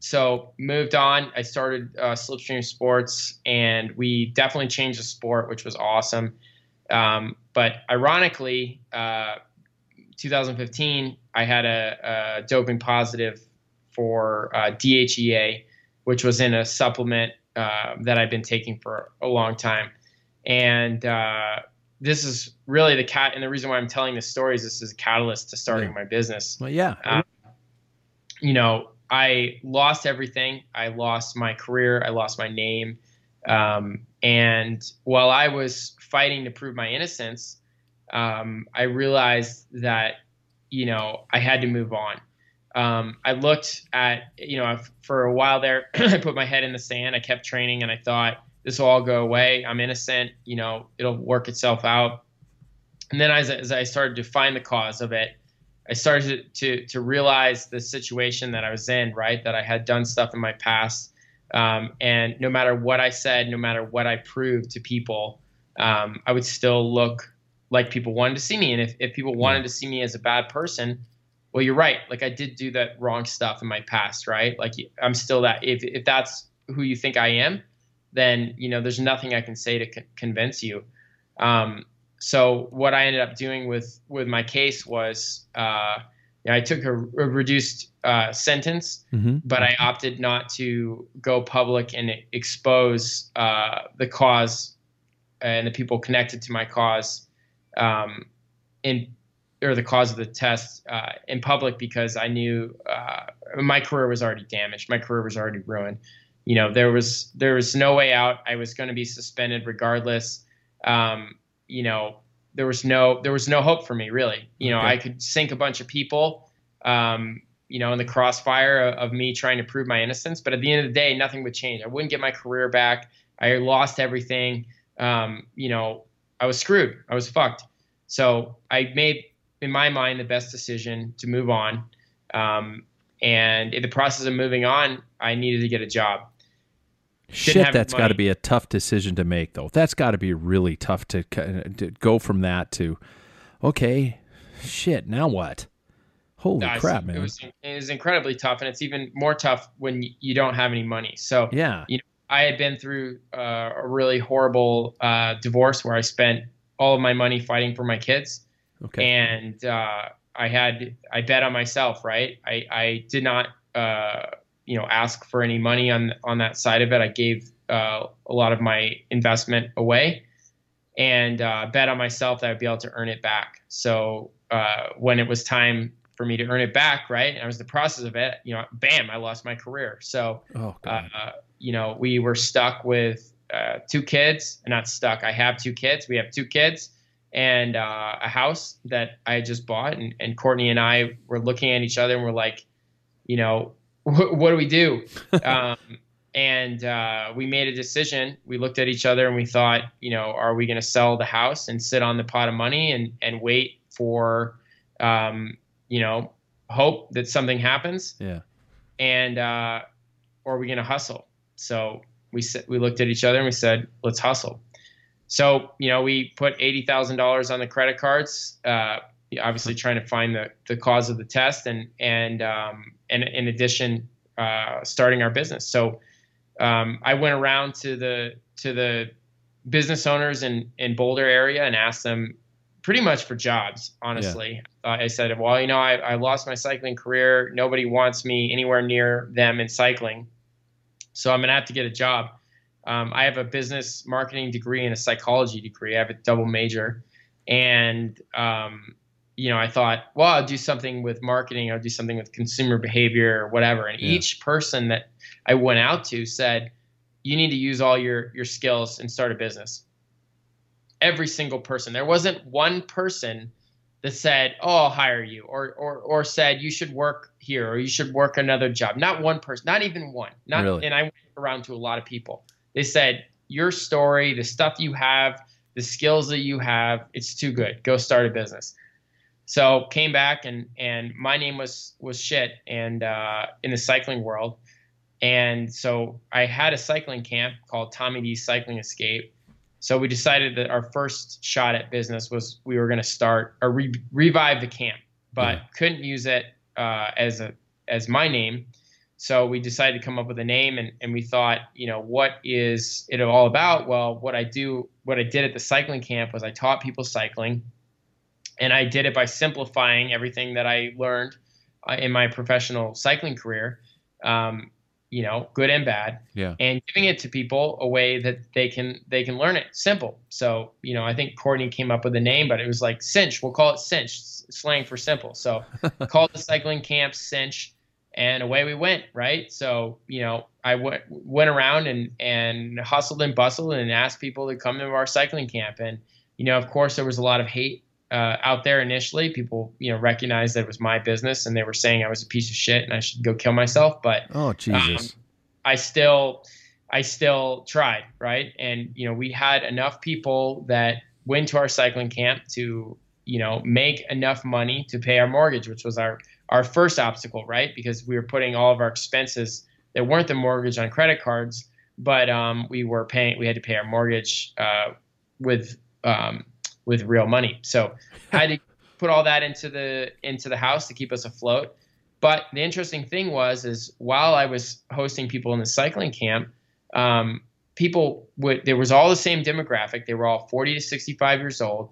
So moved on. I started Slipstream Sports, and we definitely changed the sport, which was awesome. But ironically, 2015, I had a doping positive for DHEA, which was in a supplement that I've been taking for a long time. And this is really the cat. And the reason why I'm telling this story is this is a catalyst to starting my business. Well, yeah. I lost everything. I lost my career. I lost my name. And while I was fighting to prove my innocence, I realized that, you know, I had to move on. I looked at, for a while there, I put my head in the sand. I kept training and I thought, this will all go away. I'm innocent. It'll work itself out. And then as I started to find the cause of it, I started to realize the situation that I was in, right? That I had done stuff in my past. And no matter what I said, no matter what I proved to people, I would still look like people wanted to see me. And if people wanted to see me as a bad person, well, you're right. Like I did do that wrong stuff in my past, right? Like I'm still that, if that's who you think I am, then, there's nothing I can say to convince you. So what I ended up doing with my case was, I took a reduced sentence, but I opted not to go public and expose the cause and the people connected to my cause, or the cause of the test in public, because I knew my career was already damaged. My career was already ruined. There was no way out. I was going to be suspended regardless. There was no hope for me really. Okay. I could sink a bunch of people, in the crossfire of me trying to prove my innocence, but at the end of the day, nothing would change. I wouldn't get my career back. I lost everything. I was screwed. I was fucked. So I made, in my mind, the best decision to move on. And in the process of moving on, I needed to get a job. Shit, that's got to be a tough decision to make, though. That's got to be really tough to go from that to, okay, shit, now what? Holy crap, man. It was incredibly tough, and it's even more tough when you don't have any money. So yeah. I had been through a really horrible divorce where I spent all of my money fighting for my kids. Okay. And I bet on myself, right? I did not ask for any money on that side of it. I gave a lot of my investment away and bet on myself that I'd be able to earn it back. So when it was time for me to earn it back, right, and I was in the process of it, bam, I lost my career. So we were stuck with two kids. Not stuck. I have two kids. We have two kids. And a house that I just bought, and Courtney and I were looking at each other and we're like, what do we do? And we made a decision. We looked at each other and we thought, are we going to sell the house and sit on the pot of money and wait for, hope that something happens? Yeah. And or are we going to hustle? So we looked at each other and we said, let's hustle. So, we put $80,000 on the credit cards, obviously trying to find the cause of the test and in addition, starting our business. So, I went around to the business owners in Boulder area and asked them pretty much for jobs. Honestly, yeah. I said, well, I lost my cycling career. Nobody wants me anywhere near them in cycling. So I'm going to have to get a job. I have a business marketing degree and a psychology degree. I have a double major. And, I thought, well, I'll do something with marketing. I'll do something with consumer behavior or whatever. And each person that I went out to said, you need to use all your skills and start a business. Every single person. There wasn't one person that said, oh, I'll hire you or said you should work here or you should work another job. Not one person, not even one. Not really? And I went around to a lot of people. They said, your story, the stuff you have, the skills that you have, it's too good. Go start a business. So came back and my name was shit and in the cycling world. And so I had a cycling camp called Tommy D's Cycling Escape. So we decided that our first shot at business was we were going to start or revive the camp, but couldn't use it as my name. So we decided to come up with a name and we thought, what is it all about? Well, what I did at the cycling camp was I taught people cycling and I did it by simplifying everything that I learned in my professional cycling career, good and bad, and giving it to people a way that they can learn it. Simple. So, I think Courtney came up with a name, but it was like Cinch. We'll call it Cinch, slang for simple. So called the cycling camp Cinch. And away we went, right? So, I went around and hustled and bustled and asked people to come to our cycling camp. And, of course, there was a lot of hate out there initially. People, recognized that it was my business, and they were saying I was a piece of shit and I should go kill myself. But I still tried, right? And we had enough people that went to our cycling camp to make enough money to pay our mortgage, which was our first obstacle, right? Because we were putting all of our expenses that weren't the mortgage on credit cards, but we had to pay our mortgage with real money. So I had to put all that into the house to keep us afloat. But the interesting thing was while I was hosting people in the cycling camp, there was all the same demographic. They were all 40 to 65 years old.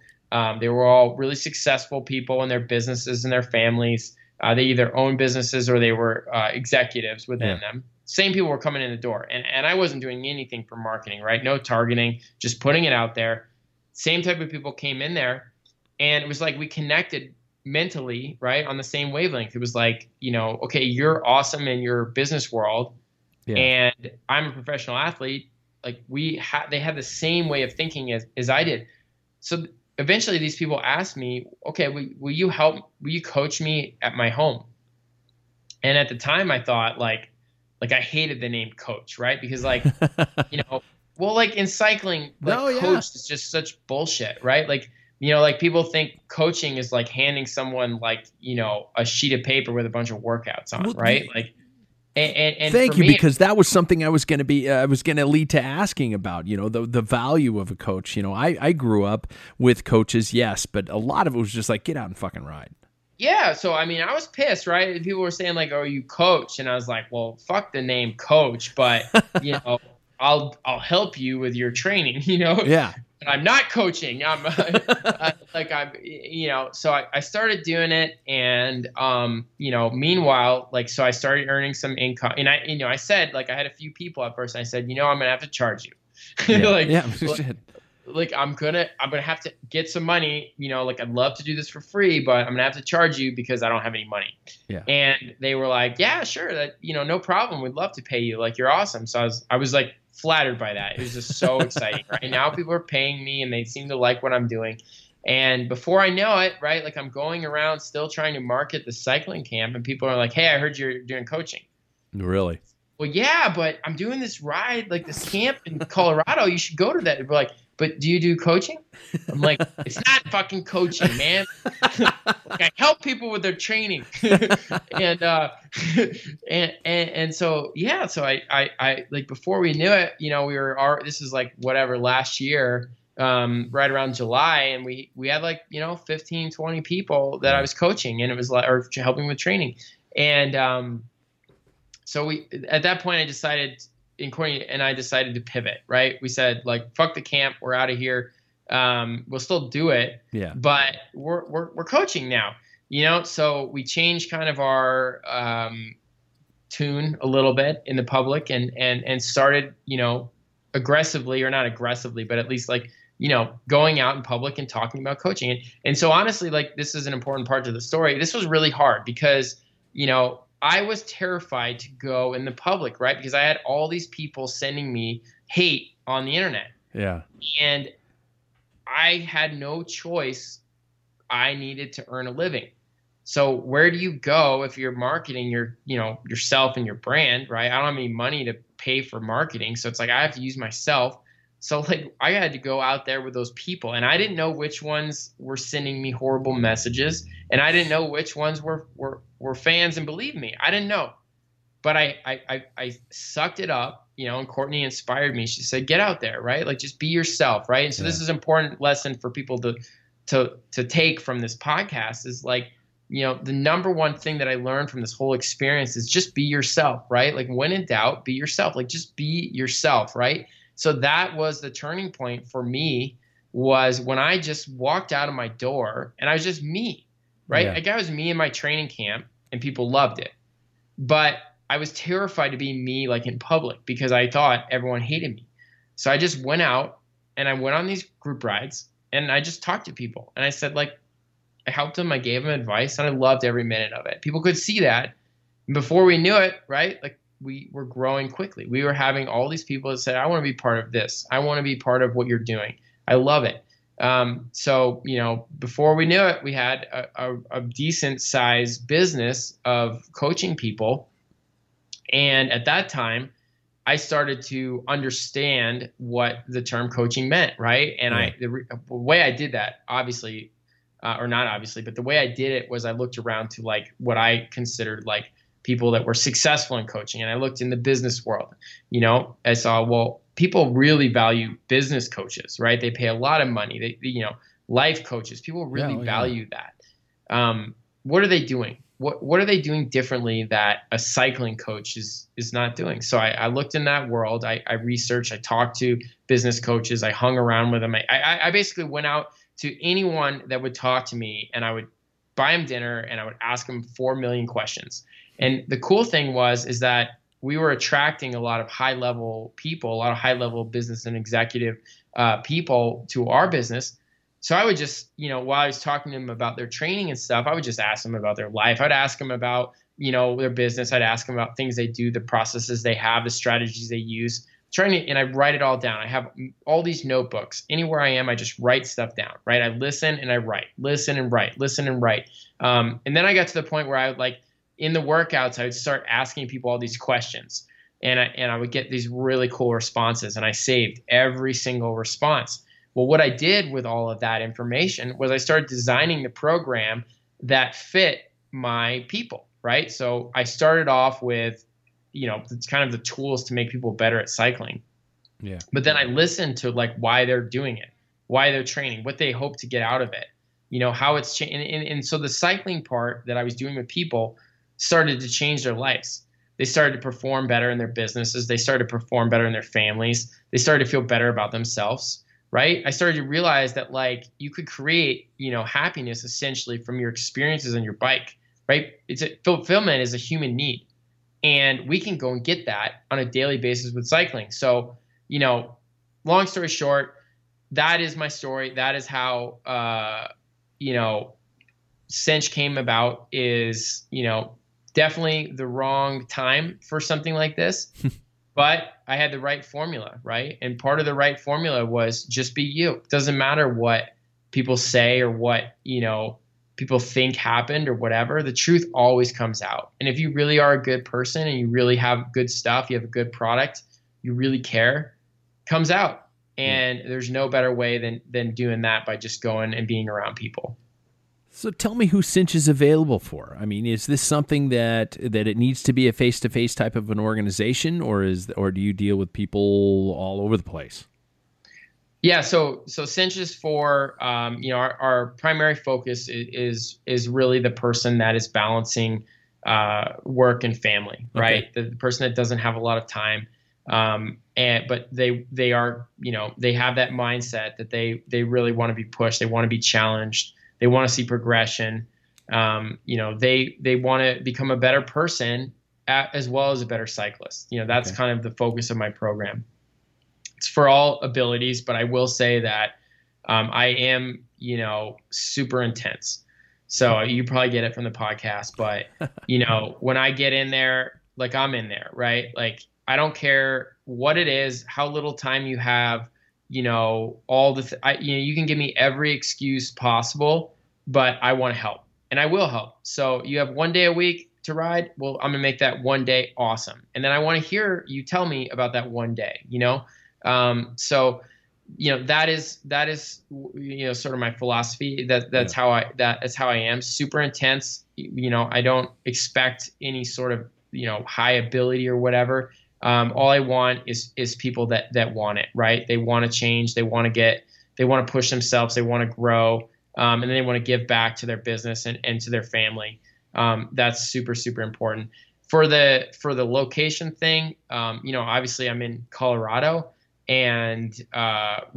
They were all really successful people in their businesses and their families. They either owned businesses or they were executives within them. Same people were coming in the door. And I wasn't doing anything for marketing, right? No targeting, just putting it out there. Same type of people came in there, and it was like we connected mentally, right, on the same wavelength. It was like, okay, you're awesome in your business world, and I'm a professional athlete. Like they had the same way of thinking as I did. So eventually these people asked me, okay, will you help? Will you coach me at my home? And at the time I thought like I hated the name coach, right? Because well, like in cycling, coach is just such bullshit, right? Like, people think coaching is like handing someone a sheet of paper with a bunch of workouts on, right? And thank you, because that was something I was going to lead to asking about, the value of a coach. I grew up with coaches, yes, but a lot of it was just like, get out and fucking ride. Yeah. So, I was pissed, right? People were saying like, oh, you coach. And I was like, well, fuck the name coach, but I'll help you with your training, Yeah. And I'm not coaching. So I started doing it, and meanwhile, so I started earning some income, and I said I had a few people at first, and I said, I'm gonna have to charge you, I'm gonna have to get some money, I'd love to do this for free, but I'm gonna have to charge you because I don't have any money. Yeah. And they were like, yeah, sure, that no problem, we'd love to pay you, you're awesome. So I was like, flattered by that. It was just so exciting, right? Now people are paying me and they seem to like what I'm doing. And before I know it, right, I'm going around still trying to market the cycling camp, and people are like, hey, I heard you're doing coaching. Really? Well, yeah, but I'm doing this ride, this camp in Colorado. You should go to that. They're like, but do you do coaching? I'm like, it's not fucking coaching, man. I help people with their training. So before we knew it, we were, this is last year, right around July. And we had 15, 20 people that I was coaching, and it was or helping with training. And, so at that point I decided, and Courtney and I decided to pivot, right? We said fuck the camp, we're out of here. We'll still do it, but we're coaching now, So we changed kind of our tune a little bit in the public, and started, aggressively, or not aggressively, but at least going out in public and talking about coaching. And so honestly, this is an important part to the story. This was really hard because, I was terrified to go in the public, right? Because I had all these people sending me hate on the internet. Yeah. And I had no choice. I needed to earn a living. So where do you go if you're marketing yourself and your brand, right? I don't have any money to pay for marketing. So it's I have to use myself. So I had to go out there with those people, and I didn't know which ones were sending me horrible messages, and I didn't know which ones were fans and believed me. I didn't know, but I sucked it up, and Courtney inspired me. She said, get out there, right? Just be yourself, right? And so this is an important lesson for people to take from this podcast is the number one thing that I learned from this whole experience is just be yourself, right? When in doubt, be yourself, just be yourself, right? So that was the turning point for me, was when I just walked out of my door and I was just me, right? Yeah. I was me in my training camp and people loved it. But I was terrified to be me in public because I thought everyone hated me. So I just went out and I went on these group rides and I just talked to people. And I said, I helped them, I gave them advice, and I loved every minute of it. People could see that. And before we knew it, right, we were growing quickly. We were having all these people that said, I want to be part of this. I want to be part of what you're doing. I love it. So, you know, before we knew it, we had a decent sized business of coaching people. And at that time, I started to understand what the term coaching meant, right? And the way I did that, obviously, or not obviously, but the way I did it was I looked around to like what I considered like people that were successful in coaching. And I looked in the business world, you know, I saw, well, people really value business coaches, right? They pay a lot of money. They you know, life coaches, people really value that. What are they doing? What are they doing differently that a cycling coach is not doing? So I looked in that world. I researched. I talked to business coaches. I hung around with them. I basically went out to anyone that would talk to me, and I would buy them dinner, and I would ask them 4 million questions. And the cool thing was is that we were attracting a lot of high-level people, a lot of high-level business and executive people to our business. So I would just, you know, while I was talking to them about their training and stuff, I would just ask them about their life. I'd ask them about, you know, their business. I'd ask them about things they do, the processes they have, the strategies they use. And I write it all down. I have all these notebooks. Anywhere I am, I just write stuff down, right? I listen and I write, listen and write, listen and write. And then I got to the point where I would like, in the workouts, I would start asking people all these questions. And I would get these really cool responses. And I saved every single response. Well, what I did with all of that information was I started designing the program that fit my people, right? So I started off with, you know, it's kind of the tools to make people better at cycling. Yeah. But then I listened to like why they're doing it, why they're training, what they hope to get out of it, you know, how it's changed. And so the cycling part that I was doing with people started to change their lives. They started to perform better in their businesses. They started to perform better in their families. They started to feel better about themselves. Right? I started to realize that like you could create, you know, happiness essentially from your experiences on your bike, right? Fulfillment is a human need, and we can go and get that on a daily basis with cycling. So, you know, long story short, that is my story. That is how, you know, Cinch came about. Is, you know, definitely the wrong time for something like this. But I had the right formula, right? And part of the right formula was just be you. It doesn't matter what people say or what, you know, people think happened or whatever. The truth always comes out. And if you really are a good person and you really have good stuff, you have a good product, you really care, it comes out. And there's no better way than doing that by just going and being around people. So tell me who Cinch is available for. I mean, is this something that it needs to be a face-to-face type of an organization, or do you deal with people all over the place? Yeah, so Cinch is for, you know, our primary focus is really the person that is balancing work and family, right? Okay. The person that doesn't have a lot of time, but they are, you know, they have that mindset that they really want to be pushed, they want to be challenged. They want to see progression. You know, they want to become a better person as well as a better cyclist. You know, that's kind of the focus of my program. It's for all abilities, but I will say that I am, you know, super intense. So you probably get it from the podcast, but you know, when I get in there, like I'm in there, right? Like I don't care what it is, how little time you have. You know, you know, you can give me every excuse possible, but I want to help and I will help. So you have 1 day a week to ride. Well, I'm going to make that 1 day awesome. And then I want to hear you tell me about that 1 day, you know? So, you know, that is, you know, sort of my philosophy. That's how I am, super intense. You know, I don't expect any sort of, you know, high ability or whatever. All I want is people that want it, right? They want to change. They want to push themselves. They want to grow. And then they want to give back to their business and to their family. That's super, super important. For the location thing. You know, obviously I'm in Colorado, and, I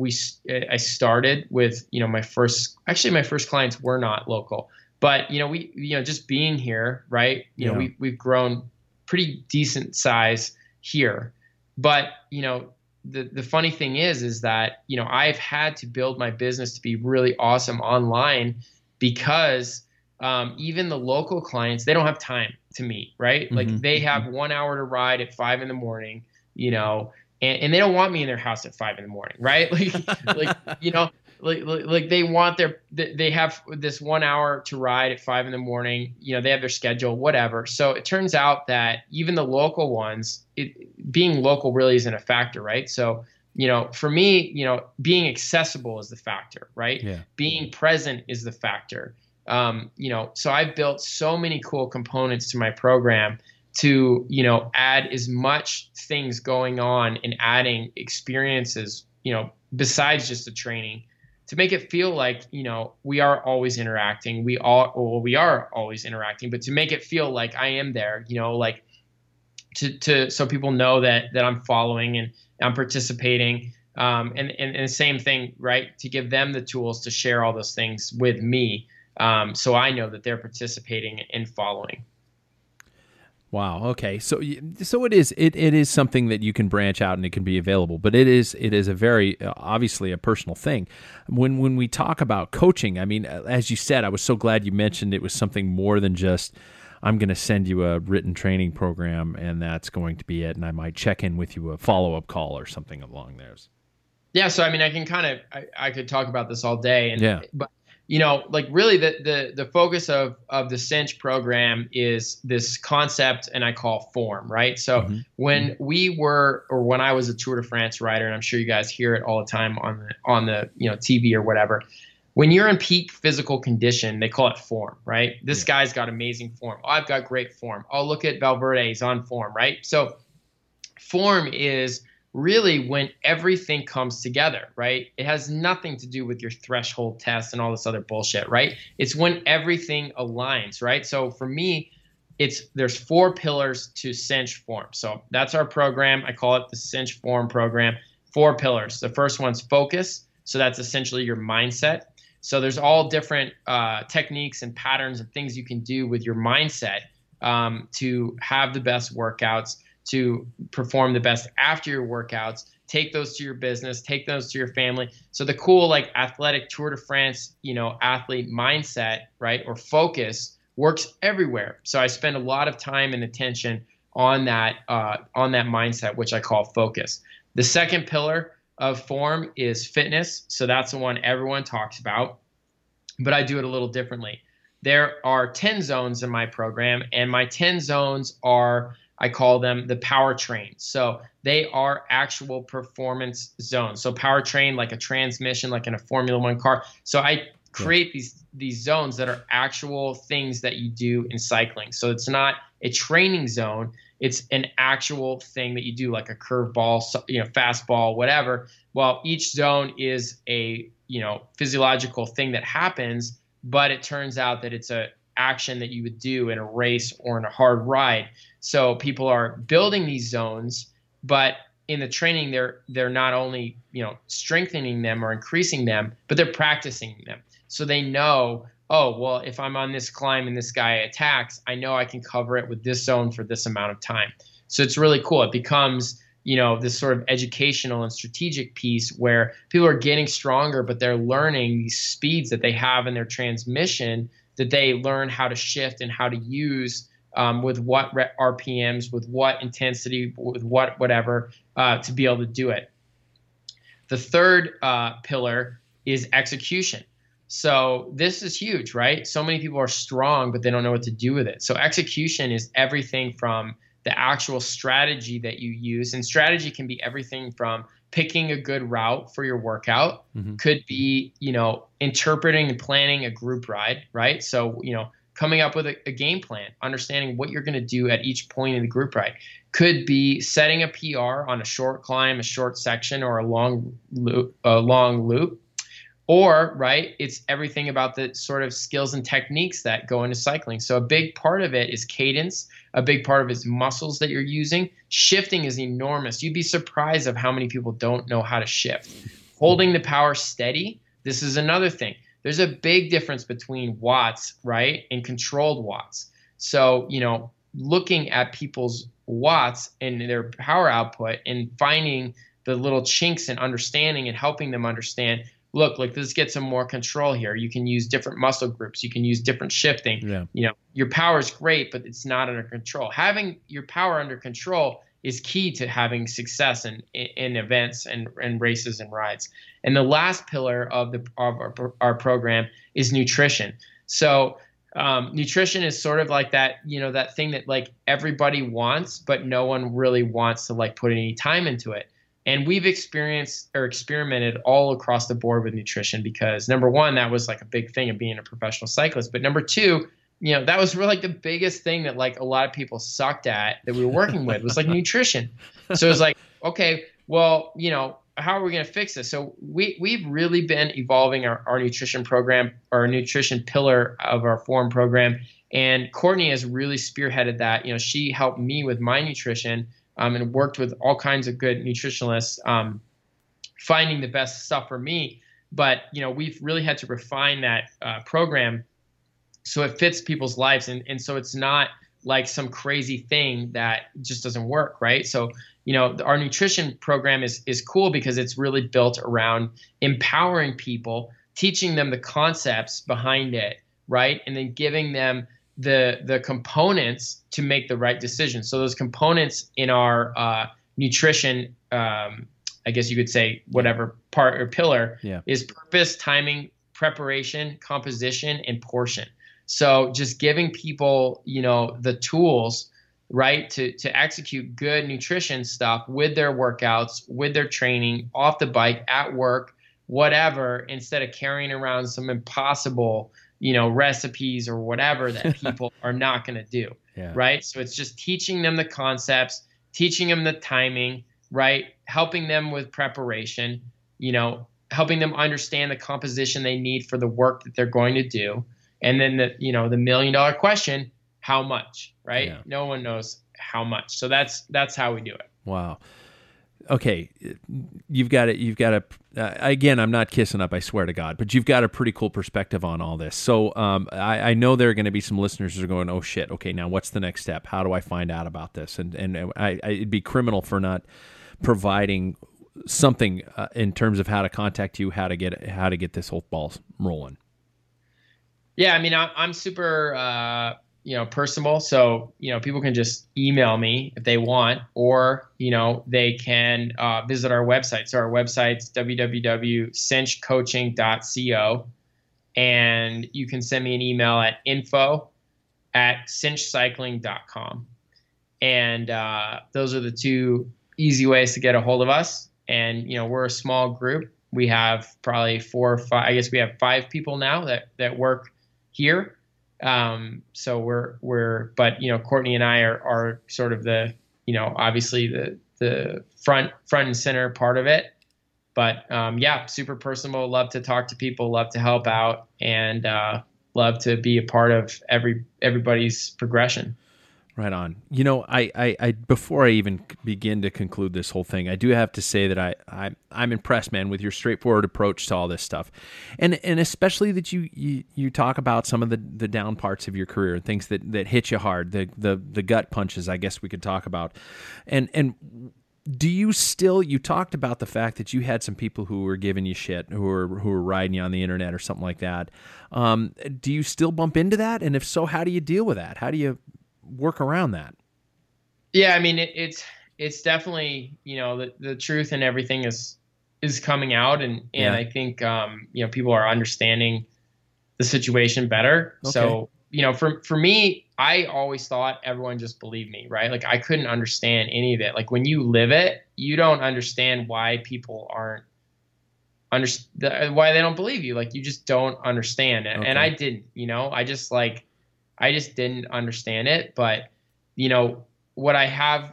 started with, you know, my first clients were not local, but you know, we just being here, right. You know, we've grown pretty decent size here. But, you know, the funny thing is that, you know, I've had to build my business to be really awesome online because even the local clients, they don't have time to meet, right? Mm-hmm. Like they have 1 hour to ride at 5 a.m, you know, and they don't want me in their house at 5 a.m, right? Like, like, you know, like they want their, they have this 1 hour to ride at 5 a.m, you know, they have their schedule, whatever. So it turns out that even the local ones, being local really isn't a factor, right? So, you know, for me, you know, being accessible is the factor, right? Yeah. Being present is the factor. You know, so I've built so many cool components to my program to, you know, add as much things going on and adding experiences, you know, besides just the training, to make it feel like, you know, we are always interacting. We are always interacting, but to make it feel like I am there, you know, like to so people know that I'm following and I'm participating. And the same thing, right? To give them the tools to share all those things with me. So I know that they're participating and following. Wow. Okay. So it is something that you can branch out and it can be available, but it is a very obviously a personal thing. When we talk about coaching, I mean, as you said, I was so glad you mentioned it was something more than just, I'm going to send you a written training program and that's going to be it. And I might check in with you a follow-up call or something along those. Yeah. So, I mean, I can I could talk about this all day, and, yeah. But, you know, like really the focus of the Cinch program is this concept, and I call form, right? So mm-hmm. When I was a Tour de France rider, and I'm sure you guys hear it all the time on the you know, TV or whatever, when you're in peak physical condition, they call it form, right? This guy's got amazing form. Oh, I've got great form. Oh, look at Valverde, he's on form, right? So form is really when everything comes together, right? It has nothing to do with your threshold tests and all this other bullshit, right? It's when everything aligns, right? So for me, there's 4 pillars to Cinch Form. So that's our program. I call it the Cinch Form program. 4 pillars. The first one's focus. So that's essentially your mindset. So there's all different techniques and patterns and things you can do with your mindset to have the best workouts, to perform the best after your workouts, take those to your business, take those to your family. So the cool, like, athletic Tour de France, you know, athlete mindset, right, or focus works everywhere. So I spend a lot of time and attention on that mindset, which I call focus. The second pillar of form is fitness. So that's the one everyone talks about, but I do it a little differently. There are 10 zones in my program, and my 10 zones are, I call them the power train. So they are actual performance zones. So power train, like a transmission, like in a Formula One car. So I create these zones that are actual things that you do in cycling. So it's not a training zone. It's an actual thing that you do, like a curveball, you know, fastball, whatever. Well, each zone is a, you know, physiological thing that happens, but it turns out that it's a action that you would do in a race or in a hard ride. So people are building these zones, but in the training, they're not only, you know, strengthening them or increasing them, but they're practicing them. So they know, oh, well, if I'm on this climb and this guy attacks, I know I can cover it with this zone for this amount of time. So it's really cool. It becomes, you know, this sort of educational and strategic piece where people are getting stronger, but they're learning these speeds that they have in their transmission that they learn how to shift and how to use with what RPMs, with what intensity, with what whatever to be able to do it. The third pillar is execution. So this is huge, right? So many people are strong, but they don't know what to do with it. So execution is everything from the actual strategy that you use. And strategy can be everything from picking a good route for your workout, mm-hmm. could be, you know, interpreting and planning a group ride, right? So, you know, coming up with a game plan, understanding what you're going to do at each point in the group ride, could be setting a PR on a short climb, a short section, or a long loop. Or, right, it's everything about the sort of skills and techniques that go into cycling. So a big part of it is cadence. A big part of it is muscles that you're using. Shifting is enormous. You'd be surprised of how many people don't know how to shift. Holding the power steady, this is another thing. There's a big difference between watts, right, and controlled watts. So, you know, looking at people's watts and their power output and finding the little chinks and understanding and helping them understand, look, like, let's get some more control here. You can use different muscle groups. You can use different shifting. Yeah. You know, your power is great, but it's not under control. Having your power under control is key to having success in events and races and rides. And the last pillar of our program is nutrition. So nutrition is sort of like that, you know, that thing that like everybody wants, but no one really wants to like put any time into it. And we've experimented all across the board with nutrition because, number one, that was like a big thing of being a professional cyclist. But number two, you know, that was really like the biggest thing that like a lot of people sucked at that we were working with was like nutrition. So it was like, okay, well, you know, how are we going to fix this? So we've really been evolving our nutrition program, our nutrition pillar of our form program. And Courtney has really spearheaded that. You know, she helped me with my nutrition and worked with all kinds of good nutritionalists, finding the best stuff for me. But, you know, we've really had to refine that program so it fits people's lives. And so it's not like some crazy thing that just doesn't work, right? So, you know, our nutrition program is cool because it's really built around empowering people, teaching them the concepts behind it, right? And then giving them the components to make the right decision. So those components in our nutrition, I guess you could say whatever part or pillar, is purpose, timing, preparation, composition, and portion. So just giving people, you know, the tools, right, to execute good nutrition stuff with their workouts, with their training, off the bike, at work, whatever, instead of carrying around some impossible, you know, recipes or whatever that people are not going to do, right? So it's just teaching them the concepts, teaching them the timing, right, helping them with preparation, you know, helping them understand the composition they need for the work that they're going to do. And then the, you know, the $1 million question, how much, right? Yeah. No one knows how much. So that's how we do it. Wow. Okay. You've got to, again, I'm not kissing up, I swear to God, but you've got a pretty cool perspective on all this. So, I know there are going to be some listeners who are going, oh shit. Okay. Now what's the next step? How do I find out about this? And it'd be criminal for not providing something in terms of how to contact you, how to get this whole ball rolling. Yeah, I mean, I'm super, you know, personable. So, you know, people can just email me if they want, or, you know, they can visit our website. So our website's www.cinchcoaching.co. And you can send me an email at info@cinchcycling.com. And those are the two easy ways to get a hold of us. And, you know, we're a small group. We have probably 4 or 5, I guess we have 5 people now that work here. So we're, but, you know, Courtney and I are sort of the, you know, obviously the front and center part of it, but, yeah, super personal, love to talk to people, love to help out, and, love to be a part of everybody's progression. Right on. You know, I before I even begin to conclude this whole thing, I do have to say that I'm impressed, man, with your straightforward approach to all this stuff, and especially that you talk about some of the down parts of your career and things that hit you hard, the gut punches, I guess we could talk about, and. Do you still? You talked about the fact that you had some people who were giving you shit, who were riding you on the internet or something like that. Do you still bump into that? And if so, how do you deal with that? How do you work around that? Yeah, I mean, it's definitely, you know, the truth and everything is coming out, and I think you know, people are understanding the situation better. Okay. So, you know, for me, I always thought everyone just believed me, right? Like, I couldn't understand any of it. Like, when you live it, you don't understand why people aren't why they don't believe you. Like, you just don't understand. And, okay. And I didn't, you know, I just didn't understand it. But, you know, what I have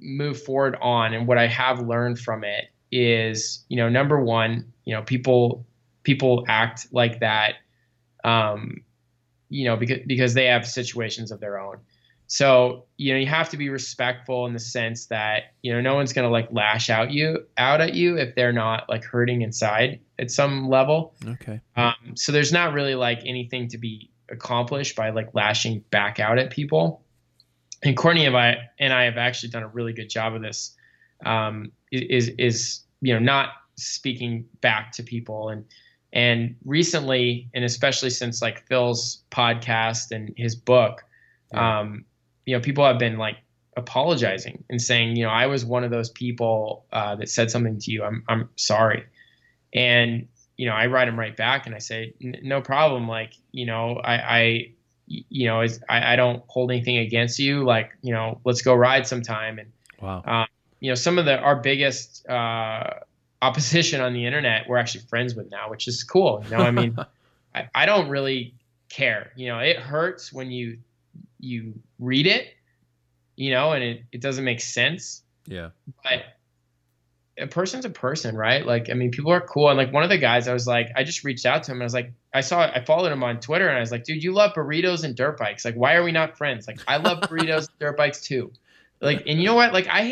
moved forward on and what I have learned from it is, you know, number one, you know, people act like that, you know, because they have situations of their own. So, you know, you have to be respectful in the sense that, you know, no one's going to like lash out at you if they're not like hurting inside at some level. Okay. So there's not really like anything to be accomplished by like lashing back out at people. And Courtney and I have actually done a really good job of this, is, you know, not speaking back to people. And recently, and especially since like Phil's podcast and his book, you know, people have been like apologizing and saying, you know, I was one of those people that said something to you. I'm sorry. And, you know, I write them right back and I say, no problem. Like, you know, I don't hold anything against you. Like, you know, let's go ride sometime. And, wow. You know, some of our biggest opposition on the internet, we're actually friends with now, which is cool. You know, I mean, I don't really care. You know, it hurts when you read it, you know, and it doesn't make sense. Yeah. But a person's a person, right? Like, I mean, people are cool. And like one of the guys, I was like, I just reached out to him and I was like, I followed him on Twitter and I was like, dude, you love burritos and dirt bikes. Like, why are we not friends? Like, I love burritos and dirt bikes too. Like, and you know what? Like, I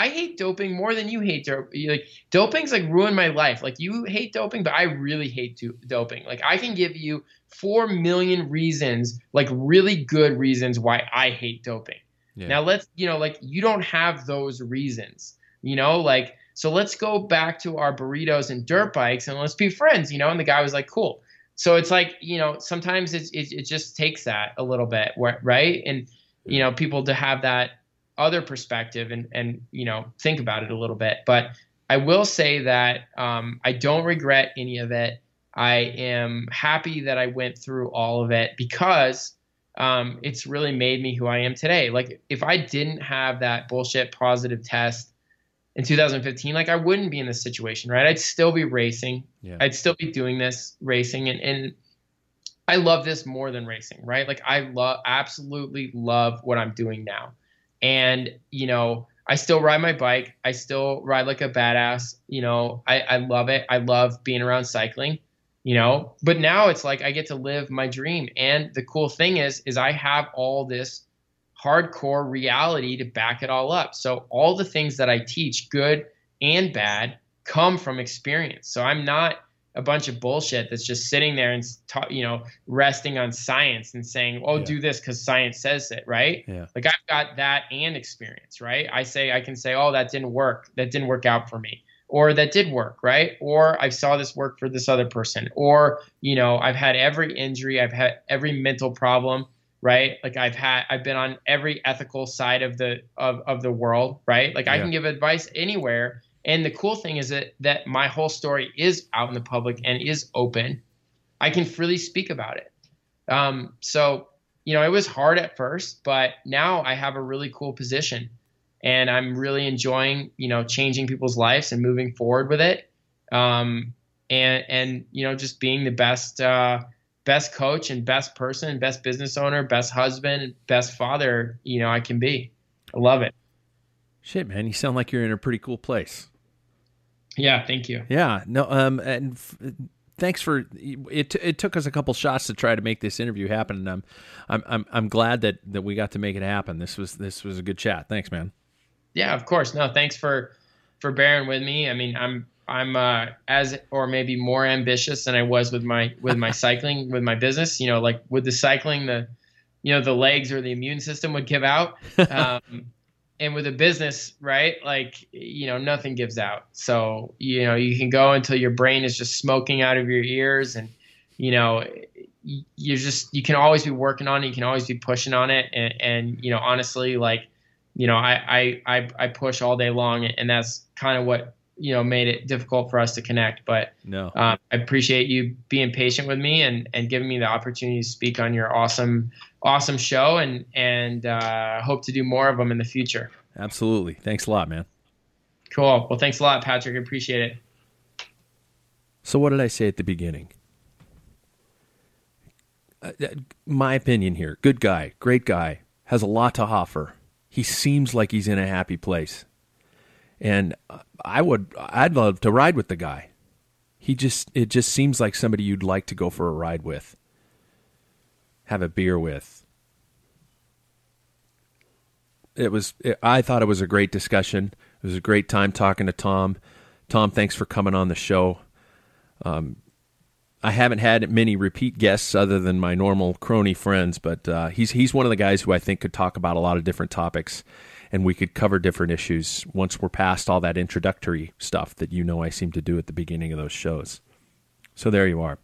hate doping more than you hate doping. Like, doping's like ruined my life. Like, you hate doping, but I really hate doping. Like, I can give you 4 million reasons, like really good reasons why I hate doping. Yeah. Now let's, you know, like you don't have those reasons, you know, like, so let's go back to our burritos and dirt bikes and let's be friends, you know? And the guy was like, cool. So it's like, you know, sometimes it just takes that a little bit, right? And, you know, people to have that other perspective and, you know, think about it a little bit. But I will say that I don't regret any of it. I am happy that I went through all of it because it's really made me who I am today. Like if I didn't have that bullshit positive test in 2015, like I wouldn't be in this situation, right? I'd still be racing. Yeah. I'd still be doing this racing. And I love this more than racing, right? Like I absolutely love what I'm doing now. And, you know, I still ride my bike. I still ride like a badass, you know, I love it. I love being around cycling, you know, but now it's like I get to live my dream. And the cool thing is I have all this hardcore reality to back it all up. So all the things that I teach, good and bad, come from experience. So I'm not a bunch of bullshit that's just sitting there and you know, resting on science and saying, oh, yeah, do this because science says it, right? Yeah. Like I've got that and experience, right? I can say, oh, that didn't work. That didn't work out for me. Or that did work, right? Or I saw this work for this other person. Or, you know, I've had every injury. I've had every mental problem, right? Like I've been on every ethical side of the world, right? Like yeah. I can give advice anywhere. And the cool thing is that my whole story is out in the public and is open. I can freely speak about it. So, you know, it was hard at first, but now I have a really cool position and I'm really enjoying, you know, changing people's lives and moving forward with it. And you know, just being the best coach and best person, and best business owner, best husband, and best father, you know, I can be. I love it. Shit, man, you sound like you're in a pretty cool place. Yeah, thank you. Yeah, no, and thanks for it. It took us a couple shots to try to make this interview happen, and I'm glad that we got to make it happen. This was a good chat. Thanks, man. Yeah, of course. No, thanks for bearing with me. I mean, I'm as or maybe more ambitious than I was with my cycling, with my business. You know, like with the cycling, you know, the legs or the immune system would give out. And with a business, right? Like, you know, nothing gives out. So, you know, you can go until your brain is just smoking out of your ears and, you know, you can always be working on it. You can always be pushing on it. And you know, honestly, like, you know, I push all day long and that's kind of what, you know, made it difficult for us to connect. But no, I appreciate you being patient with me and giving me the opportunity to speak on your awesome show and hope to do more of them in the future. Absolutely. Thanks a lot, man. Cool. Well, thanks a lot, Patrick. I appreciate it. So what did I say at the beginning? My opinion here, good guy, great guy, has a lot to offer. He seems like he's in a happy place. And I'd love to ride with the guy. It just seems like somebody you'd like to go for a ride with, have a beer with. I thought it was a great discussion. It was a great time talking to Tom. Tom, thanks for coming on the show. I haven't had many repeat guests other than my normal crony friends, but he's one of the guys who I think could talk about a lot of different topics. And we could cover different issues once we're past all that introductory stuff that you know I seem to do at the beginning of those shows. So there you are.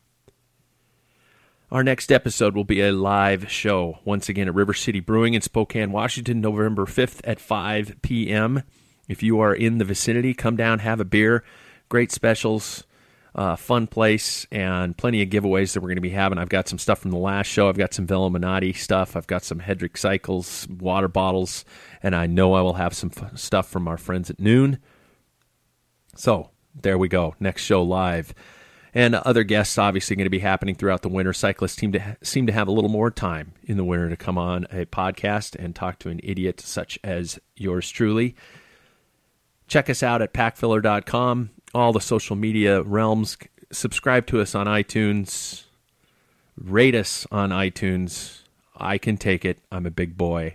Our next episode will be a live show, once again at River City Brewing in Spokane, Washington, November 5th at 5 p.m. If you are in the vicinity, come down, have a beer. Great specials, fun place, and plenty of giveaways that we're going to be having. I've got some stuff from the last show. I've got some Velominati stuff. I've got some Hedrick Cycles, water bottles, and I know I will have some stuff from our friends at Noon. So there we go, next show live. And other guests obviously going to be happening throughout the winter. Cyclists seem to have a little more time in the winter to come on a podcast and talk to an idiot such as yours truly. Check us out at PackFiller.com, all the social media realms. Subscribe to us on iTunes. Rate us on iTunes. I can take it. I'm a big boy.